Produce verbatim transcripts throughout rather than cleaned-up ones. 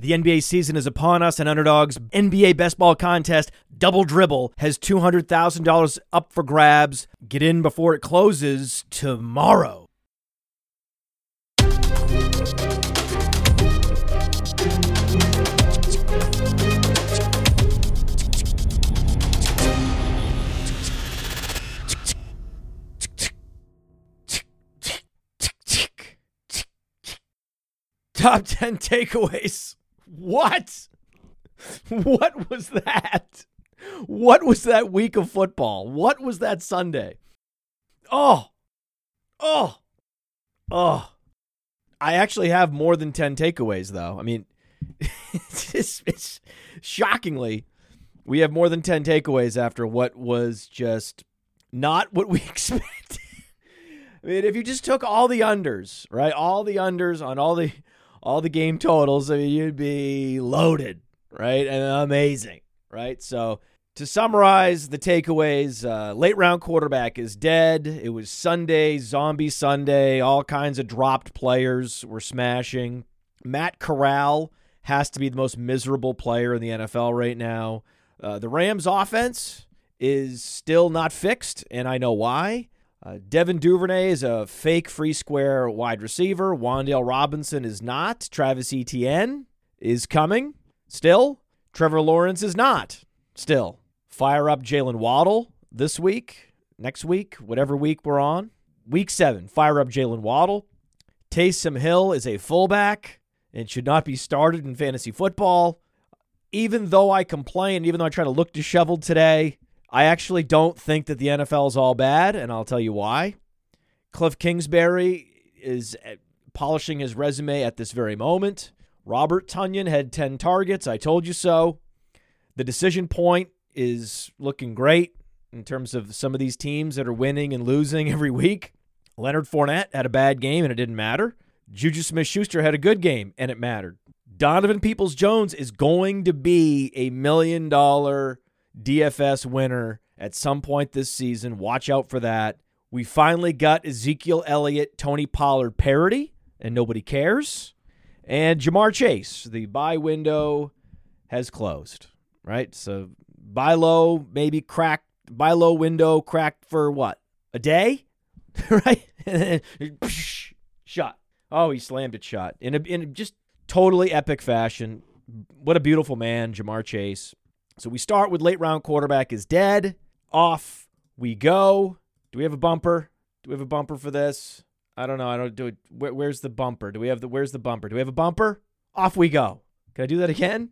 The N B A season is upon us, and Underdog's N B A Best Ball Contest Double Dribble has two hundred thousand dollars up for grabs. Get in before it closes tomorrow. Top ten takeaways. What? What was that? What was that week of football? What was that Sunday? Oh, oh, oh. I actually have more than ten takeaways, though. I mean, it's, just, it's shockingly, we have more than ten takeaways after what was just not what we expected. I mean, if you just took all the unders, right? All the unders on all the... all the game totals, I mean, you'd be loaded, right? And amazing, right? So to summarize the takeaways, uh, late-round quarterback is dead. It was Sunday, zombie Sunday. All kinds of dropped players were smashing. Matt Corral has to be the most miserable player in the N F L right now. Uh, the Rams' offense is still not fixed, and I know why. Uh, Devin DuVernay is a fake free square wide receiver. Wandale Robinson is not. Travis Etienne is coming still. Trevor Lawrence is not still. Fire up Jalen Waddle this week, next week, whatever week we're on. Week seven, fire up Jalen Waddle. Taysom Hill is a fullback and should not be started in fantasy football. Even though I complain, even though I try to look disheveled today, I actually don't think that the N F L is all bad, and I'll tell you why. Kliff Kingsbury is polishing his resume at this very moment. Robert Tonyan had ten targets. I told you so. The decision point is looking great in terms of some of these teams that are winning and losing every week. Leonard Fournette had a bad game, and it didn't matter. Juju Smith-Schuster had a good game, and it mattered. Donovan Peoples-Jones is going to be a million-dollar D F S winner at some point this season. Watch out for that. We finally got Ezekiel Elliott, Tony Pollard parody, and nobody cares. And Jamar Chase, the buy window has closed, right? So buy low, maybe cracked, buy low window cracked for what? A day, right? Shot. Oh, he slammed it shot in a, in just totally epic fashion. What a beautiful man, Jamar Chase. So we start with late round quarterback is dead. Off we go. Do we have a bumper? Do we have a bumper for this? I don't know. I don't do it. Where, where's the bumper? Do we have the, where's the bumper? Do we have a bumper? Off we go. Can I do that again?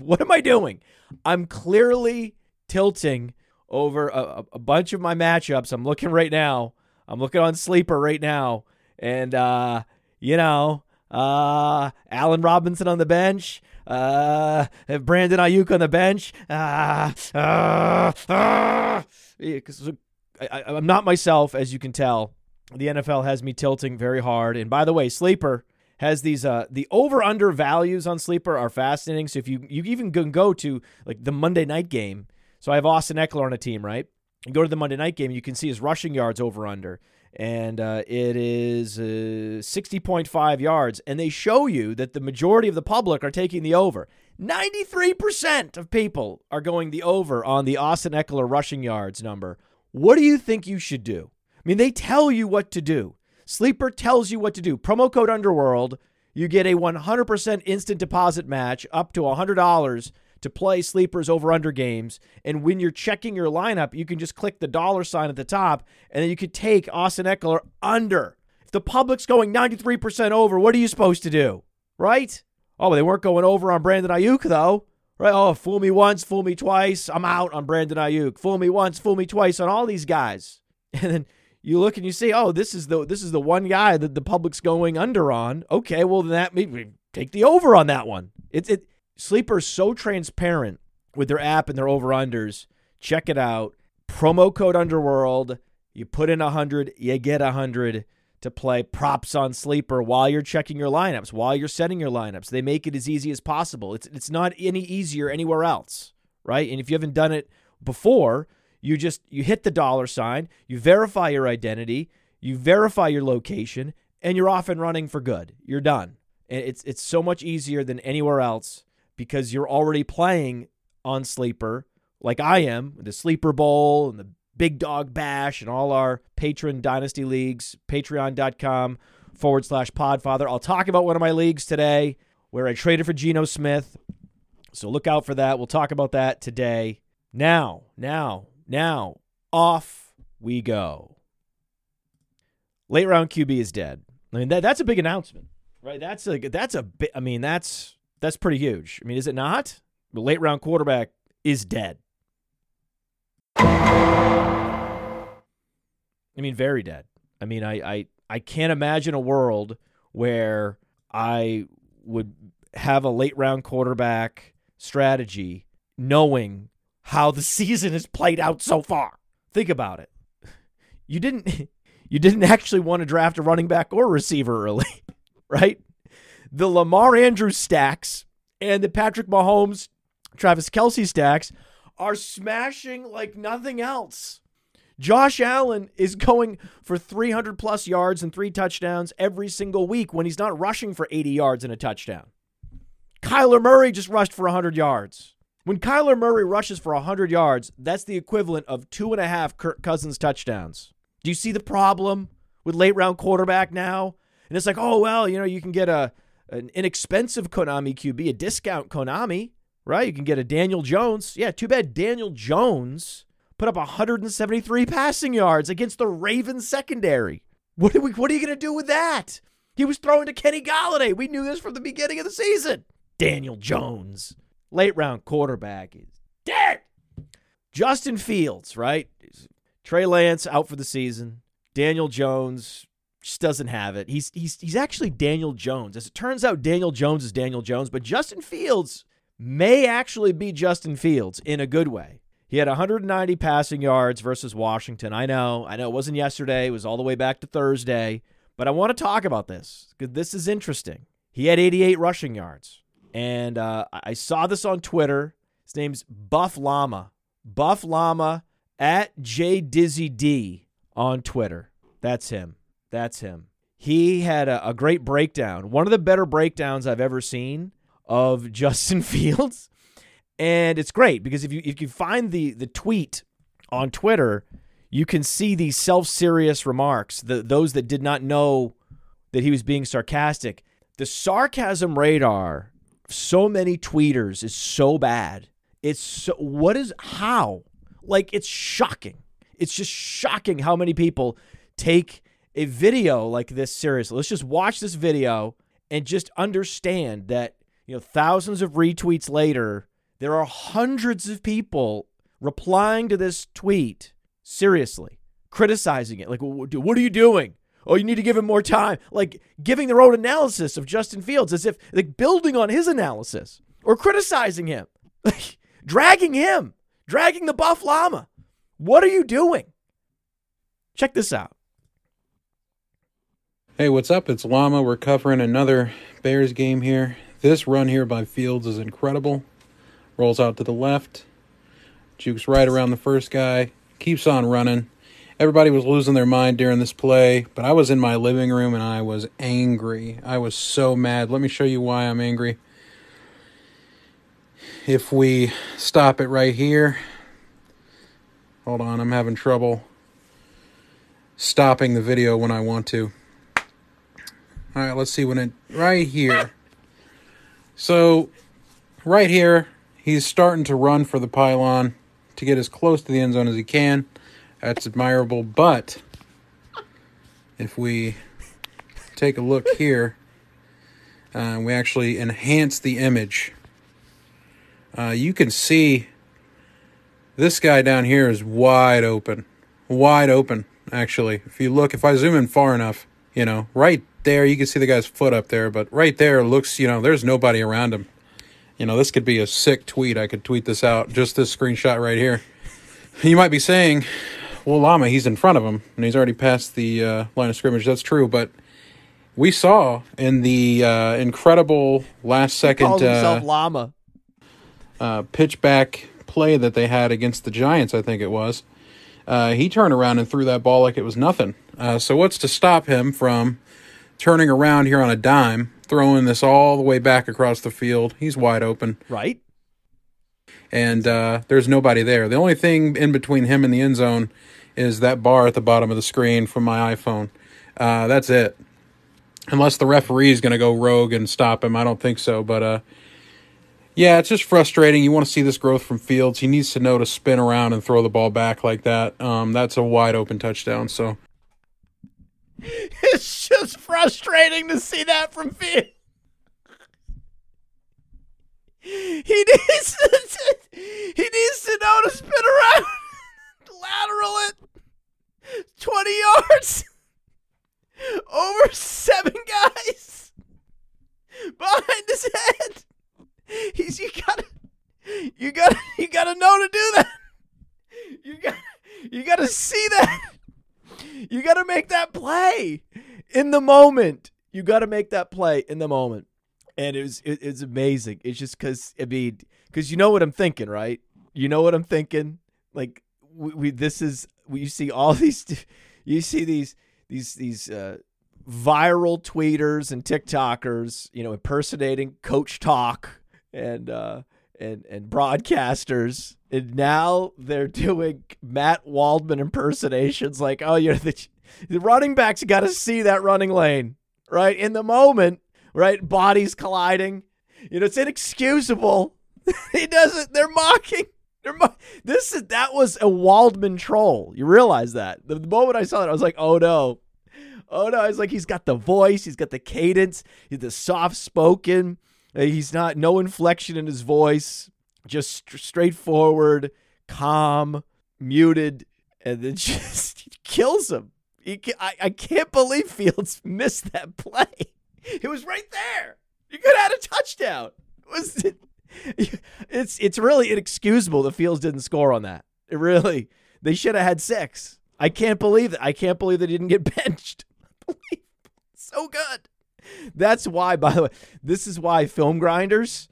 What am I doing? I'm clearly tilting over a, a bunch of my matchups. I'm looking right now. I'm looking on Sleeper right now. And, uh, you know, uh, Allen Robinson on the bench. Uh, Brandon Aiyuk on the bench. Uh, uh, uh. Yeah, 'cause I, I'm not myself, as you can tell. The N F L has me tilting very hard. And by the way, Sleeper has these, uh, the over-under values on Sleeper are fascinating. So if you, you even can go to like the Monday night game. So I have Austin Ekeler on a team, right? You go to the Monday night game, you can see his rushing yards over-under. And uh, it is uh, sixty point five yards. And they show you that the majority of the public are taking the over. ninety-three percent of people are going the over on the Austin Ekeler rushing yards number. What do you think you should do? I mean, they tell you what to do. Sleeper tells you what to do. Promo code Underworld. You get a one hundred percent instant deposit match up to one hundred dollars to play Sleeper's over-under games. And when you're checking your lineup, you can just click the dollar sign at the top, and then you could take Austin Ekeler under. If the public's going ninety-three percent over, what are you supposed to do, right? Oh, they weren't going over on Brandon Aiyuk, though. Right? Oh, fool me once, fool me twice. I'm out on Brandon Aiyuk. Fool me once, fool me twice on all these guys. And then you look and you see, oh, this is the this is the one guy that the public's going under on. Okay, well, then that means Take the over on that one. It, it Sleeper's so transparent with their app and their over-unders. Check it out. Promo code Underworld. You put in one hundred, you get one hundred to play props on Sleeper while you're checking your lineups, while you're setting your lineups. They make it as easy as possible. It's it's not any easier anywhere else, right? And if you haven't done it before, you just you hit the dollar sign, you verify your identity, you verify your location, and you're off and running for good. You're done. And it's it's so much easier than anywhere else because you're already playing on Sleeper like I am, the Sleeper Bowl and the Big Dog Bash and all our patron dynasty leagues, patreon.com forward slash podfather. I'll talk about one of my leagues today where I traded for Geno Smith. So look out for that. We'll talk about that today. Now, now, now, off we go. Late round Q B is dead. I mean, that that's a big announcement, right? That's a, that's a bit, I mean, that's, that's pretty huge. I mean, is it not? The late round quarterback is dead. I mean, very dead. I mean, I, I, I can't imagine a world where I would have a late-round quarterback strategy knowing how the season has played out so far. Think about it. You didn't you didn't actually want to draft a running back or receiver early, right? The Lamar Andrews stacks and the Patrick Mahomes, Travis Kelce stacks are smashing like nothing else. Josh Allen is going for three hundred plus yards and three touchdowns every single week when he's not rushing for eighty yards and a touchdown. Kyler Murray just rushed for one hundred yards. When Kyler Murray rushes for one hundred yards, that's the equivalent of two and a half Kirk Cousins touchdowns. Do you see the problem with late-round quarterback now? And it's like, oh, well, you know, you can get a an inexpensive Konami Q B, a discount Konami, right? You can get a Daniel Jones. Yeah, too bad Daniel Jones put up one hundred seventy-three passing yards against the Ravens secondary. What are we, what are you going to do with that? He was throwing to Kenny Galladay. We knew this from the beginning of the season. Daniel Jones, late-round quarterback, is dead. Justin Fields, right? Trey Lance out for the season. Daniel Jones just doesn't have it. He's he's he's actually Daniel Jones. As it turns out, Daniel Jones is Daniel Jones, but Justin Fields may actually be Justin Fields in a good way. He had one hundred ninety passing yards versus Washington. I know, I know it wasn't yesterday. It was all the way back to Thursday. But I want to talk about this because this is interesting. He had eighty-eight rushing yards. And uh, I saw this on Twitter. His name's Buff Llama. Buff Llama at JDizzyD on Twitter. That's him. That's him. He had a, a great breakdown. One of the better breakdowns I've ever seen of Justin Fields. And it's great because if you if you find the, the tweet on Twitter, you can see these self-serious remarks, the, those that did not know that he was being sarcastic. The sarcasm radar, so many tweeters, is so bad. It's so, what is, how? Like, it's shocking. It's just shocking how many people take a video like this seriously. Let's just watch this video and just understand that, you know, thousands of retweets later, there are hundreds of people replying to this tweet, seriously, criticizing it. Like, what are you doing? Oh, you need to give him more time. Like, giving their own analysis of Justin Fields as if, like, building on his analysis or criticizing him, like, dragging him, dragging the Buff Llama. What are you doing? Check this out. Hey, what's up? It's Llama. We're covering another Bears game here. This run here by Fields is incredible. Rolls out to the left, jukes right around the first guy, keeps on running. Everybody was losing their mind during this play, but I was in my living room and I was angry. I was so mad. Let me show you why I'm angry. If we stop it right here, hold on, I'm having trouble stopping the video when I want to. All right, let's see when it, right here. So right here, he's starting to run for the pylon to get as close to the end zone as he can. That's admirable, but if we take a look here, uh, we actually enhance the image. Uh, you can see this guy down here is wide open. Wide open, actually. If you look, if I zoom in far enough, you know, right there, you can see the guy's foot up there, but right there looks, you know, there's nobody around him. You know, this could be a sick tweet. I could tweet this out, just this screenshot right here. You might be saying, well, Llama, he's in front of him, and he's already past the uh, line of scrimmage. That's true, but we saw in the uh, incredible last-second he called himself uh, Llama. Uh, pitch-back play that they had against the Giants, I think it was, uh, he turned around and threw that ball like it was nothing. Uh, so what's to stop him from turning around here on a dime, throwing this all the way back across the field? He's wide open. Right. And uh, there's nobody there. The only thing in between him and the end zone is that bar at the bottom of the screen from my iPhone. Uh, that's it. Unless the referee is going to go rogue and stop him. I don't think so. But, uh, yeah, it's just frustrating. You want to see this growth from Fields. He needs to know to spin around and throw the ball back like that. Um, that's a wide-open touchdown. So it's just frustrating to see that from Fields. He needs to, he needs to know to spin around, lateral it twenty yards over seven guys behind his head. He's you gotta you gotta you gotta know to do that. You got you gotta see that. You gotta make that play in the moment. You gotta make that play in the moment. And it was, it, it's amazing. It's just because, I mean, because you know what I'm thinking, right? You know what I'm thinking. Like, we, we this is, we, you see all these, you see these, these, these uh, viral tweeters and TikTokers, you know, impersonating Coach Talk and, uh, and, and broadcasters. And now they're doing Matt Waldman impersonations. Like, oh, you're the, the running backs got to see that running lane, right? In the moment. Right? Bodies colliding. You know, it's inexcusable. He doesn't. They're mocking. They're mo- this is that was a Waldman troll. You realize that? The, the moment I saw that, I was like, oh, no. Oh, no. I was like, he's got the voice. He's got the cadence. He's the soft-spoken. He's not, no inflection in his voice. Just st- straightforward, calm, muted, and then just kills him. He can- I-, I can't believe Fields missed that play. It was right there. You could have had a touchdown. It was it, it's it's really inexcusable that Fields didn't score on that. It really, they should have had six. I can't believe that. I can't believe they didn't get benched. So good. That's why, by the way, this is why Film Grinders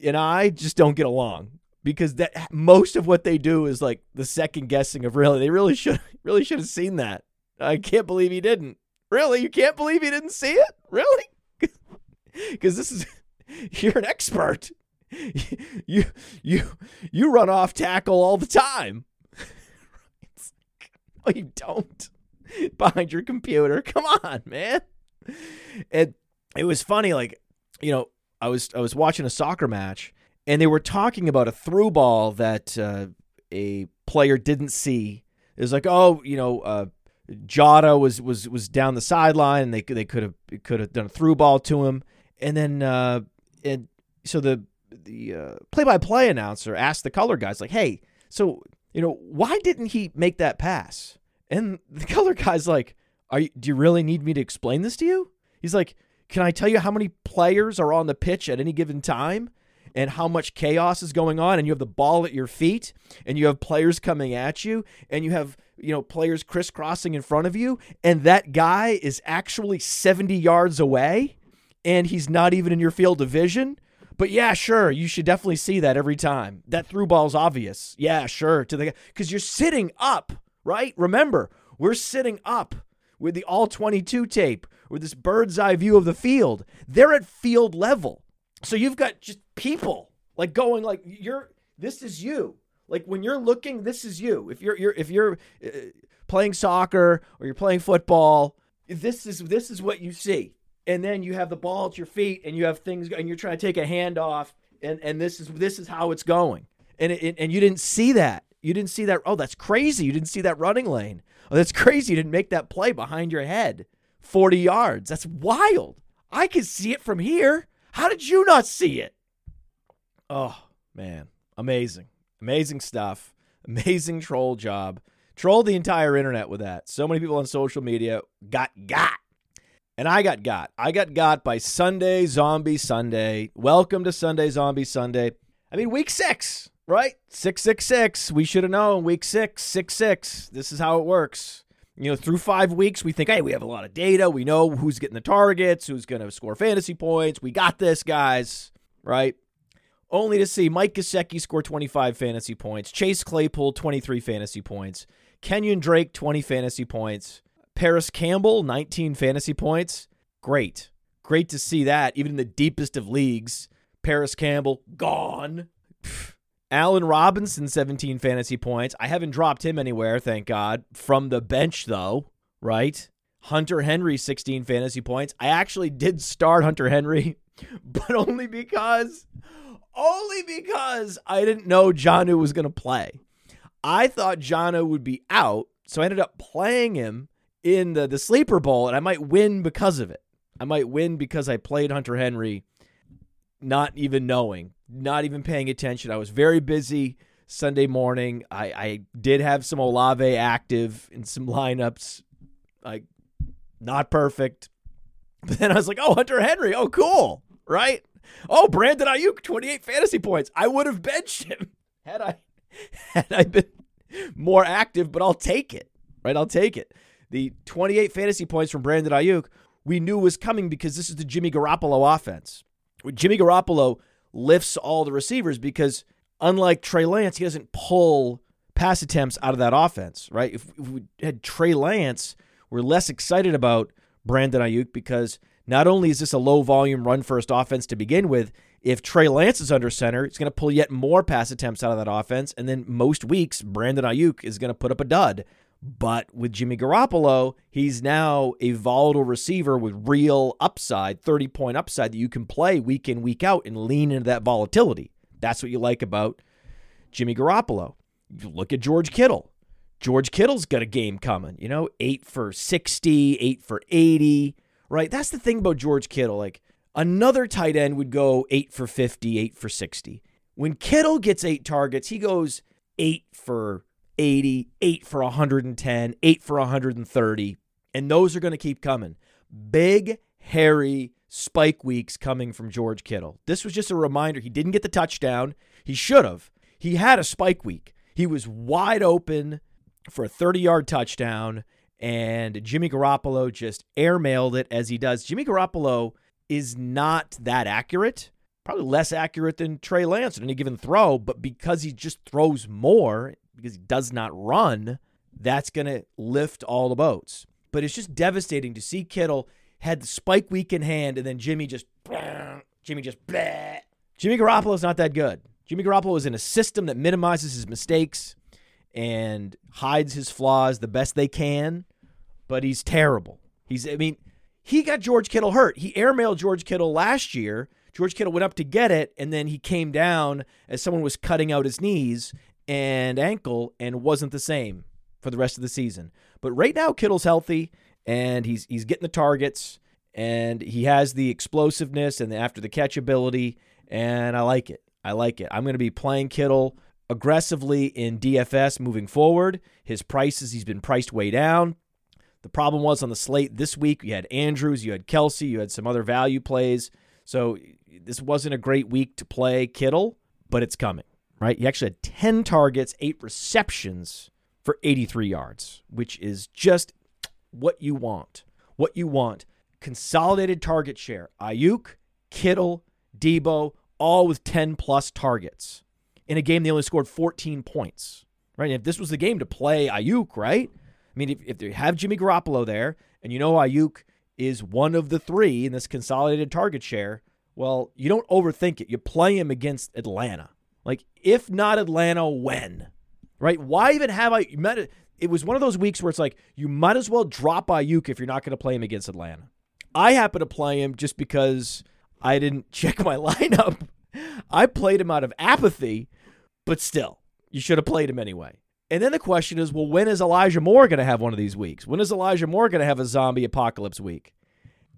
and I just don't get along, because that most of what they do is like the second guessing of really. They really should really should have seen that. I can't believe he didn't. Really? You can't believe he didn't see it? Really? Because this is, you're an expert. You you you run off tackle all the time. Oh, you don't. Behind your computer. Come on, man. And it was funny, like, you know, I was I was watching a soccer match, and they were talking about a through ball that uh, a player didn't see. It was like, oh, you know, uh, Jota was, was, was down the sideline, and they they could have could have done a through ball to him, and then uh, and so the the uh, play-by-play announcer asked the color guys, like, hey, so you know why didn't he make that pass? And the color guy's like, are you, do you really need me to explain this to you? He's like, can I tell you how many players are on the pitch at any given time, and how much chaos is going on, and you have the ball at your feet, and you have players coming at you, and you have, you know, players crisscrossing in front of you, and that guy is actually seventy yards away, and he's not even in your field of vision. But yeah, sure, you should definitely see that every time. That through ball's obvious. Yeah, sure, to the guy, because you're sitting up, right? Remember, we're sitting up with the all twenty-two tape, with this bird's eye view of the field. They're at field level. So you've got just people like going like you're, this is you. Like when you're looking, this is you. If you're, you're if you're uh, playing soccer or you're playing football, this is, this is what you see. And then you have the ball at your feet, and you have things, and you're trying to take a handoff, and, and this is, this is how it's going. And it, and you didn't see that. You didn't see that. Oh, that's crazy. You didn't see that running lane. Oh, that's crazy. You didn't make that play behind your head, forty yards. That's wild. I can see it from here. How did you not see it? Oh, man. Amazing. Amazing stuff. Amazing troll job. Troll the entire internet with that. So many people on social media got got. And I got got. I got got by Sunday Zombie Sunday. Welcome to Sunday Zombie Sunday. I mean, week six, right? six six six. We should have known. Week six, six six. This is how it works. You know, through five weeks, we think, hey, we have a lot of data. We know who's getting the targets, who's going to score fantasy points. We got this, guys, right? Only to see Mike Gesicki score twenty-five fantasy points. Chase Claypool, twenty-three fantasy points. Kenyon Drake, twenty fantasy points. Paris Campbell, nineteen fantasy points. Great. Great to see that. Even in the deepest of leagues, Paris Campbell, gone. Pfft. Allen Robinson, seventeen fantasy points. I haven't dropped him anywhere, thank God. From the bench, though, right? Hunter Henry, sixteen fantasy points. I actually did start Hunter Henry, but only because, only because I didn't know Jonnu was going to play. I thought Jonnu would be out, so I ended up playing him in the, the Sleeper Bowl, and I might win because of it. I might win because I played Hunter Henry not even knowing, not even paying attention. I was very busy Sunday morning. I, I did have some Olave active in some lineups. Like, not perfect. But then I was like, oh, Hunter Henry. Oh, cool. Right? Oh, Brandon Aiyuk, twenty-eight fantasy points. I would have benched him had I had I been more active, but I'll take it. Right? I'll take it. The twenty-eight fantasy points from Brandon Aiyuk we knew was coming because this is the Jimmy Garoppolo offense. Jimmy Garoppolo lifts all the receivers because, unlike Trey Lance, he doesn't pull pass attempts out of that offense, right? If, if we had Trey Lance, we're less excited about Brandon Aiyuk because not only is this a low-volume run-first offense to begin with, if Trey Lance is under center, it's going to pull yet more pass attempts out of that offense, and then most weeks, Brandon Aiyuk is going to put up a dud. But with Jimmy Garoppolo, he's now a volatile receiver with real upside, thirty-point upside that you can play week in, week out and lean into that volatility. That's what you like about Jimmy Garoppolo. You look at George Kittle. George Kittle's got a game coming, you know, eight for sixty, eight for eighty, right? That's the thing about George Kittle. Like, another tight end would go eight for fifty, eight for sixty. When Kittle gets eight targets, he goes eight for eighty, eight for one hundred ten, eight for one hundred thirty, and those are going to keep coming. Big, hairy spike weeks coming from George Kittle. This was just a reminder. He didn't get the touchdown. He should have. He had a spike week. He was wide open for a thirty-yard touchdown, and Jimmy Garoppolo just airmailed it as he does. Jimmy Garoppolo is not that accurate. Probably less accurate than Trey Lance in any given throw, but because he just throws more, because he does not run, that's going to lift all the boats. But it's just devastating to see Kittle had the spike week in hand, and then Jimmy just, Jimmy just, bleh. Jimmy Garoppolo's not that good. Jimmy Garoppolo is in a system that minimizes his mistakes and hides his flaws the best they can, but he's terrible. He's, I mean, he got George Kittle hurt. He airmailed George Kittle last year. George Kittle went up to get it, and then he came down as someone was cutting out his knees and ankle and wasn't the same for the rest of the season. But right now Kittle's healthy and he's he's getting the targets and he has the explosiveness and the after the catch ability, and I like it. I like it. I'm going to be playing Kittle aggressively in D F S moving forward. His prices, he's been priced way down. The problem was on the slate this week, you had Andrews, you had Kelsey, you had some other value plays. So this wasn't a great week to play Kittle, but it's coming. Right, he actually had ten targets, eight receptions for eighty-three yards, which is just what you want. What you want. Consolidated target share. Aiyuk, Kittle, Debo, all with ten-plus targets. In a game, they only scored fourteen points. Right? And if this was the game to play Aiyuk, right? I mean, if, if they have Jimmy Garoppolo there, and you know Aiyuk is one of the three in this consolidated target share, well, you don't overthink it. You play him against Atlanta. Like, if not Atlanta, when? Right? Why even have I met? It was one of those weeks where it's like, you might as well drop Aiyuk if you're not going to play him against Atlanta. I happen to play him just because I didn't check my lineup. I played him out of apathy, but still, you should have played him anyway. And then the question is, well, when is Elijah Moore going to have one of these weeks? When is Elijah Moore going to have a zombie apocalypse week?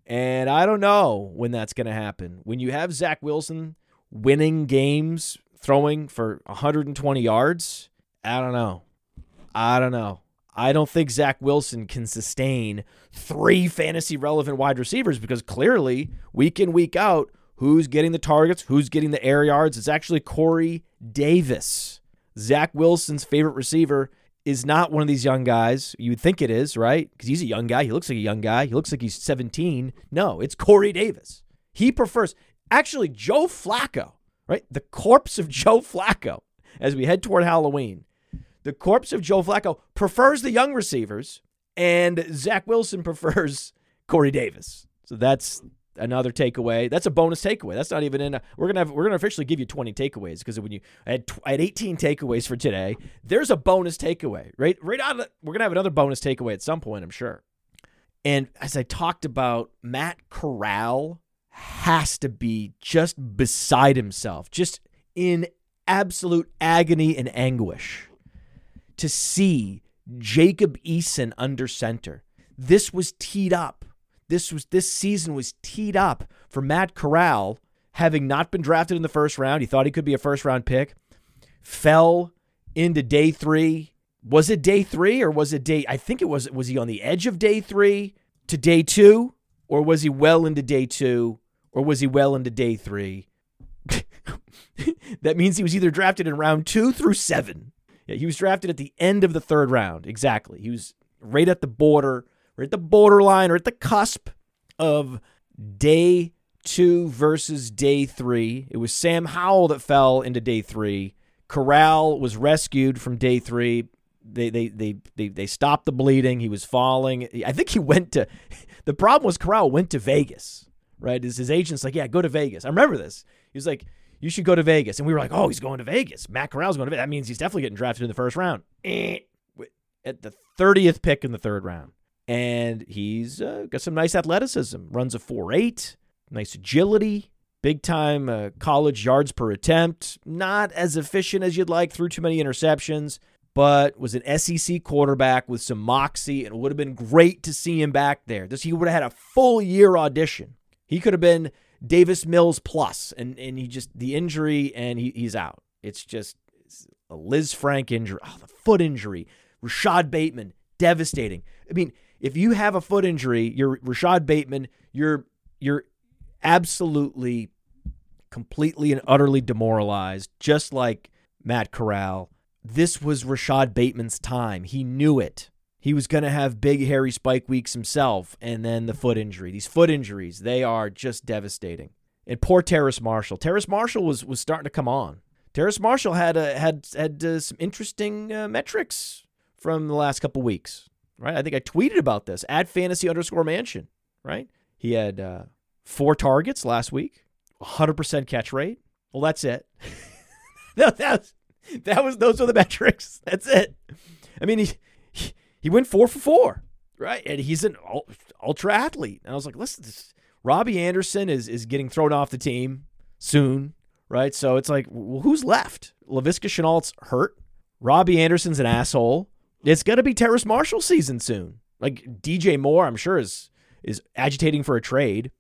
And I don't know when that's going to happen. When you have Zach Wilson winning games, throwing for one hundred twenty yards, I don't know. I don't know. I don't think Zach Wilson can sustain three fantasy-relevant wide receivers because clearly, week in, week out, who's getting the targets, who's getting the air yards? It's actually Corey Davis. Zach Wilson's favorite receiver is not one of these young guys. You would think it is, right? Because he's a young guy. He looks like a young guy. He looks like he's seventeen. No, it's Corey Davis. He prefers, actually, Joe Flacco, right? The corpse of Joe Flacco as we head toward Halloween. The corpse of Joe Flacco prefers the young receivers, and Zach Wilson prefers Corey Davis. So that's another takeaway. That's a bonus takeaway. That's not even in. A, we're gonna have. We're gonna officially give you twenty takeaways because when you I had, I had eighteen takeaways for today, there's a bonus takeaway. Right, right out. Of, we're gonna have another bonus takeaway at some point, I'm sure. And as I talked about, Matt Corral has to be just beside himself, just in absolute agony and anguish. To see Jacob Eason under center. This was teed up. This was this season was teed up for Matt Corral, having not been drafted in the first round. He thought he could be a first-round pick. Fell into day three. Was it day three or was it day... I think it was... Was he on the edge of day three to day two? Or was he well into day two? Or was he well into day three? That means he was either drafted in round two through seven. Yeah, he was drafted at the end of the third round. Exactly. He was right at the border, right at the borderline, or at the cusp of day two versus day three. It was Sam Howell that fell into day three. Corral was rescued from day three. They they they they they stopped the bleeding. He was falling. I think he went to the problem was Corral went to Vegas, right? His, his agent's like, yeah, go to Vegas. I remember this. He was like, you should go to Vegas. And we were like, oh, he's going to Vegas. Matt Corral's going to Vegas. That means he's definitely getting drafted in the first round. At the thirtieth pick in the third round. And he's uh, got some nice athleticism. Runs a four eight. Nice agility. Big time uh, college yards per attempt. Not as efficient as you'd like. Threw too many interceptions. But was an S E C quarterback with some moxie. And it would have been great to see him back there. This, he would have had a full year audition. He could have been Davis Mills plus, and, and he just, the injury, and he, he's out. It's just a Liz Frank injury. Oh, the foot injury. Rashad Bateman, devastating. I mean, if you have a foot injury, you're Rashad Bateman, you're you're absolutely, completely and utterly demoralized, just like Matt Corral. This was Rashad Bateman's time. He knew it. He was going to have big, hairy spike weeks himself, and then the foot injury. These foot injuries, they are just devastating. And poor Terrace Marshall. Terrace Marshall was was starting to come on. Terrace Marshall had a, had had uh, some interesting uh, metrics from the last couple weeks, right? I think I tweeted about this, at fantasy underscore mansion, right? He had uh, four targets last week, one hundred percent catch rate. Well, that's it. no, that was, that was, those are the metrics. That's it. I mean, he... he He went four for four, right? And he's an ultra athlete. And I was like, listen, this, Robbie Anderson is is getting thrown off the team soon, right? So it's like, well, who's left? Laviska Chenault's hurt. Robbie Anderson's an asshole. It's going to be Terrace Marshall season soon. Like D J Moore, I'm sure, is is agitating for a trade.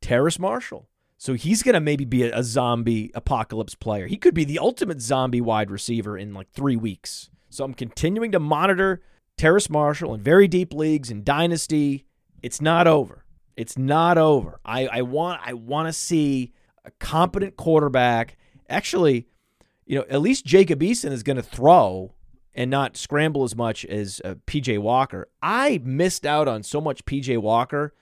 Terrace Marshall. So he's going to maybe be a, a zombie apocalypse player. He could be the ultimate zombie wide receiver in like three weeks. So I'm continuing to monitor Terrace Marshall in very deep leagues and Dynasty. It's not over. It's not over. I, I want I want to see a competent quarterback. Actually, you know, at least Jacob Eason is going to throw and not scramble as much as uh, P J Walker. I missed out on so much P J Walker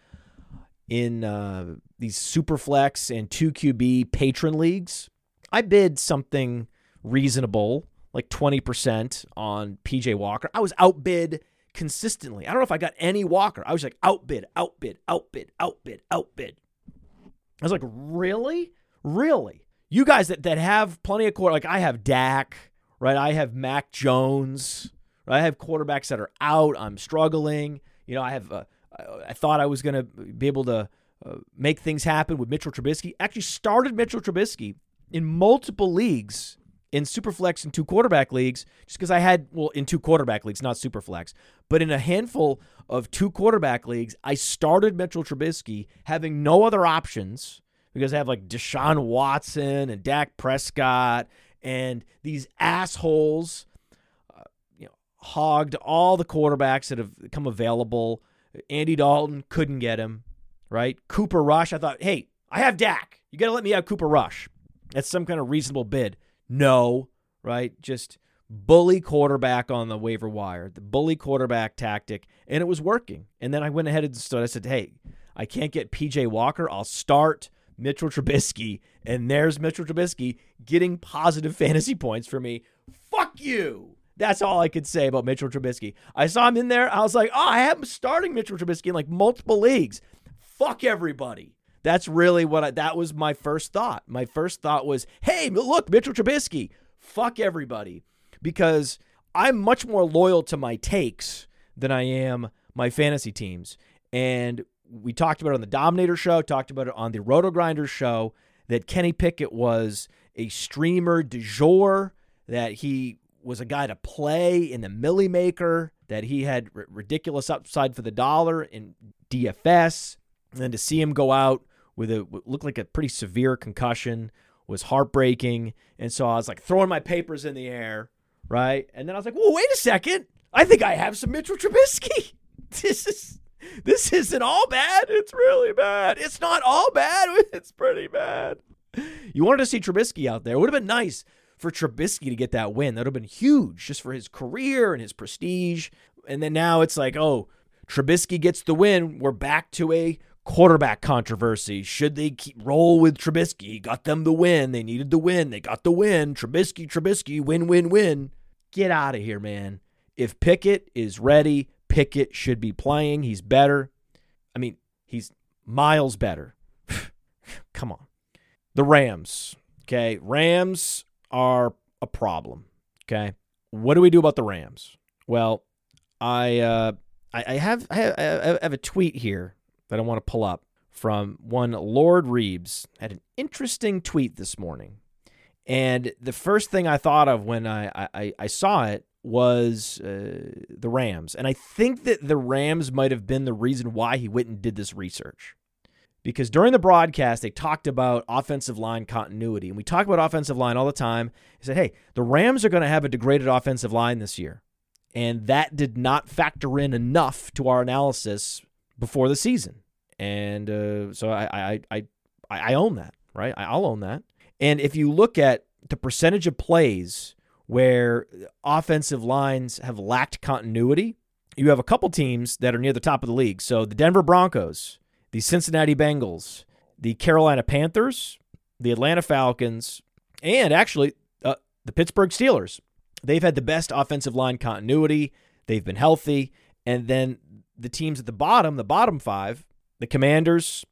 in uh, these Superflex and two Q B patron leagues. I bid something reasonable, like twenty percent on P J Walker. I was outbid consistently. I don't know if I got any Walker. I was like outbid, outbid, outbid, outbid, outbid. I was like, really? Really? You guys that, that have plenty of quarterbacks, like I have Dak, right? I have Mac Jones, right? I have quarterbacks that are out. I'm struggling. You know, I have, uh, I thought I was going to be able to uh, make things happen with Mitchell Trubisky. Actually started Mitchell Trubisky in multiple leagues in Superflex and two quarterback leagues, just because I had, well, in two quarterback leagues, not Superflex, but in a handful of two quarterback leagues, I started Mitchell Trubisky having no other options because I have like Deshaun Watson and Dak Prescott and these assholes, uh, you know, hogged all the quarterbacks that have come available. Andy Dalton, couldn't get him, right? Cooper Rush, I thought, hey, I have Dak. You got to let me have Cooper Rush. That's some kind of reasonable bid. No, right? Just bully quarterback on the waiver wire, the bully quarterback tactic, and it was working. And then I went ahead and stood. I said, hey, I can't get P J Walker. I'll start Mitchell Trubisky, and there's Mitchell Trubisky getting positive fantasy points for me. Fuck you. That's all I could say about Mitchell Trubisky. I saw him in there. I was like, oh, I am starting Mitchell Trubisky in like multiple leagues. Fuck everybody. That's really what I, that was my first thought. My first thought was, hey, look, Mitchell Trubisky, fuck everybody. Because I'm much more loyal to my takes than I am my fantasy teams. And we talked about it on the Dominator show, talked about it on the Roto-Grinders show, that Kenny Pickett was a streamer du jour, that he was a guy to play in the Millie Maker, that he had r- ridiculous upside for the dollar in D F S, and then to see him go out with a what looked like a pretty severe concussion was heartbreaking. And so I was like throwing my papers in the air, right? And then I was like, "Well, wait a second! I think I have some Mitchell Trubisky. This is this isn't all bad. It's really bad. It's not all bad. It's pretty bad." You wanted to see Trubisky out there. It would have been nice for Trubisky to get that win. That would have been huge just for his career and his prestige. And then now it's like, oh, Trubisky gets the win. We're back to a quarterback controversy. Should they keep roll with Trubisky? He got them the win. They needed the win. They got the win. Trubisky, Trubisky, win, win, win. Get out of here, man. If Pickett is ready, Pickett should be playing. He's better. I mean, he's miles better. Come on. The Rams. Okay, Rams are a problem. Okay, what do we do about the Rams? Well, I uh, I, I have I have, I have a tweet here that I want to pull up from one Lord Reeves. Had an interesting tweet this morning, and the first thing I thought of when I I, I saw it was uh, the Rams, and I think that the Rams might have been the reason why he went and did this research. Because during the broadcast, they talked about offensive line continuity. And we talk about offensive line all the time. They said, hey, the Rams are going to have a degraded offensive line this year. And that did not factor in enough to our analysis before the season. And uh, so I, I I I own that, right? I'll own that. And if you look at the percentage of plays where offensive lines have lacked continuity, you have a couple teams that are near the top of the league. So the Denver Broncos, the Cincinnati Bengals, the Carolina Panthers, the Atlanta Falcons, and actually uh, the Pittsburgh Steelers. They've had the best offensive line continuity. They've been healthy. And then the teams at the bottom, the bottom five, the Commanders,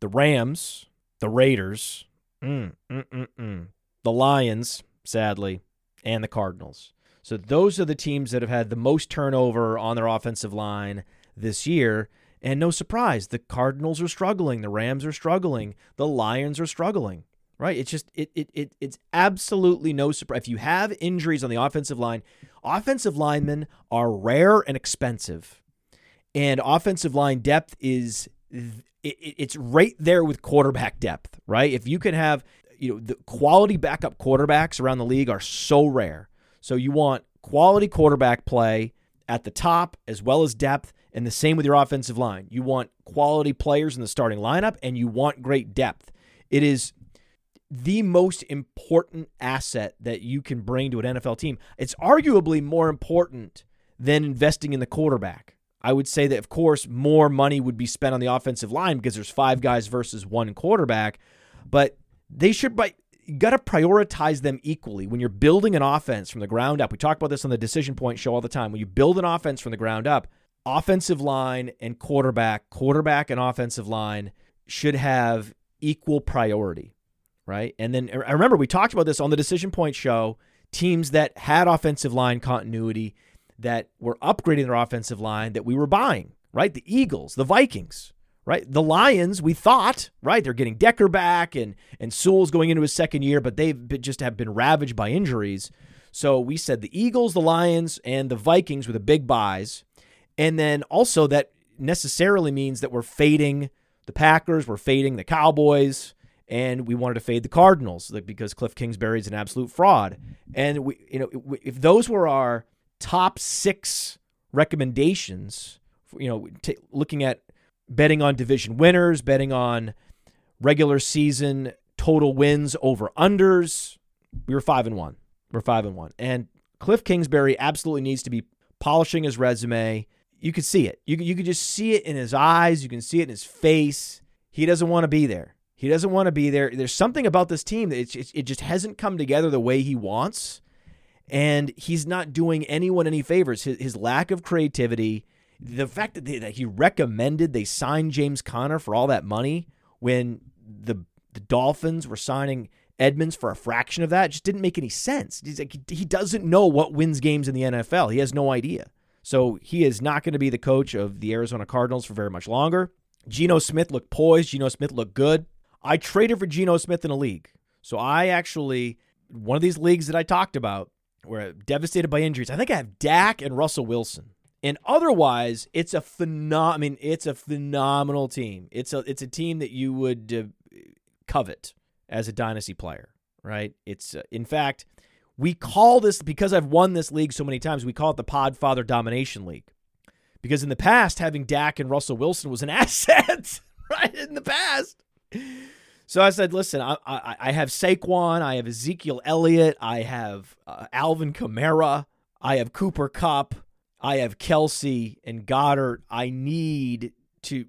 the Rams, the Raiders, mm, mm, mm, mm, the Lions, sadly, and the Cardinals. So those are the teams that have had the most turnover on their offensive line this year. And no surprise, the Cardinals are struggling, the Rams are struggling, the Lions are struggling, right? It's just, it it, it it's absolutely no surprise. If you have injuries on the offensive line, offensive linemen are rare and expensive. And offensive line depth is, it, it's right there with quarterback depth, right? If you can have, you know, the quality backup quarterbacks around the league are so rare. So you want quality quarterback play at the top as well as depth. And the same with your offensive line. You want quality players in the starting lineup, and you want great depth. It is the most important asset that you can bring to an N F L team. It's arguably more important than investing in the quarterback. I would say that, of course, more money would be spent on the offensive line because there's five guys versus one quarterback, but they should buy. You got to prioritize them equally. When you're building an offense from the ground up, we talk about this on the Decision Point show all the time. When you build an offense from the ground up, offensive line and quarterback, quarterback and offensive line should have equal priority, right? And then I remember we talked about this on the Decision Point show, teams that had offensive line continuity, that were upgrading their offensive line, that we were buying, right? The Eagles, the Vikings, right? The Lions, we thought, right? They're getting Decker back and, and Sewell's going into his second year, but they just have been ravaged by injuries. So we said the Eagles, the Lions, and the Vikings were the big buys. And then also that necessarily means that we're fading the Packers, we're fading the Cowboys, and we wanted to fade the Cardinals because Kliff Kingsbury is an absolute fraud. And we, you know, if those were our top six recommendations, you know, t- looking at betting on division winners, betting on regular season total wins over unders. We were five and one. We're five and one. And Kliff Kingsbury absolutely needs to be polishing his resume. You could see it. You you could just see it in his eyes. You can see it in his face. He doesn't want to be there. He doesn't want to be there. There's something about this team that it, it just hasn't come together the way he wants. And he's not doing anyone any favors. His, his lack of creativity, the fact that, they, that he recommended they sign James Conner for all that money when the the Dolphins were signing Edmonds for a fraction of that, it just didn't make any sense. He's like, he doesn't know what wins games in the N F L. He has no idea. So he is not going to be the coach of the Arizona Cardinals for very much longer. Geno Smith looked poised. Geno Smith looked good. I traded for Geno Smith in a league. So I actually, one of these leagues that I talked about were devastated by injuries. I think I have Dak and Russell Wilson. And otherwise, it's a phenom- I mean, it's a phenomenal team. It's a it's a team that you would uh, covet as a dynasty player, right? It's uh, in fact, we call this, because I've won this league so many times, we call it the Podfather Domination League. Because in the past, having Dak and Russell Wilson was an asset, right? In the past. So I said, listen, I, I, I have Saquon, I have Ezekiel Elliott, I have uh, Alvin Kamara, I have Cooper Kupp, I have Kelsey and Goddard. I need to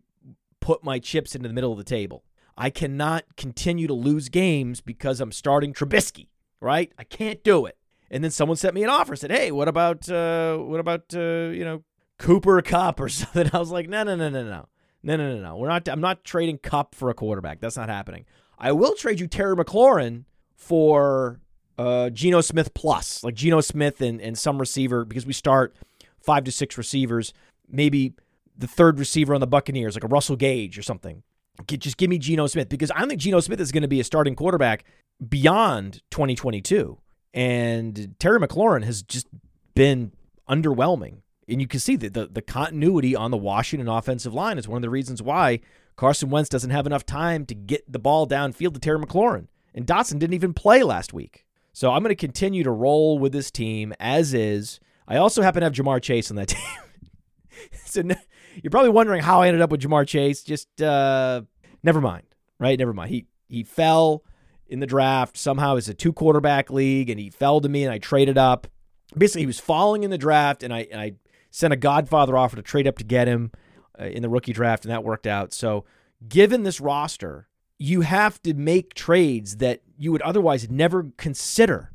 put my chips into the middle of the table. I cannot continue to lose games because I'm starting Trubisky, right? I can't do it. And then someone sent me an offer, said, hey, what about, uh, what about uh, you know, Cooper Kupp or something? I was like, no, no, no, no, no. No, no, no, no. We're not. I'm not trading Kupp for a quarterback. That's not happening. I will trade you Terry McLaurin for uh, Geno Smith plus, like Geno Smith and, and some receiver, because we start five to six receivers, maybe the third receiver on the Buccaneers, like a Russell Gage or something. Just give me Geno Smith, because I don't think Geno Smith is going to be a starting quarterback beyond twenty twenty-two. And Terry McLaurin has just been underwhelming. And you can see that the, the continuity on the Washington offensive line is one of the reasons why Carson Wentz doesn't have enough time to get the ball downfield to Terry McLaurin. And Dotson didn't even play last week. So I'm going to continue to roll with this team as is. I also happen to have Jamar Chase on that team. So you're probably wondering how I ended up with Jamar Chase. Just uh, never mind, right? Never mind. He, he fell in the draft. Somehow it's a two-quarterback league, and he fell to me, and I traded up. Basically, he was falling in the draft, and I and I – sent a Godfather offer to trade up to get him uh, in the rookie draft, and that worked out. So given this roster, you have to make trades that you would otherwise never consider,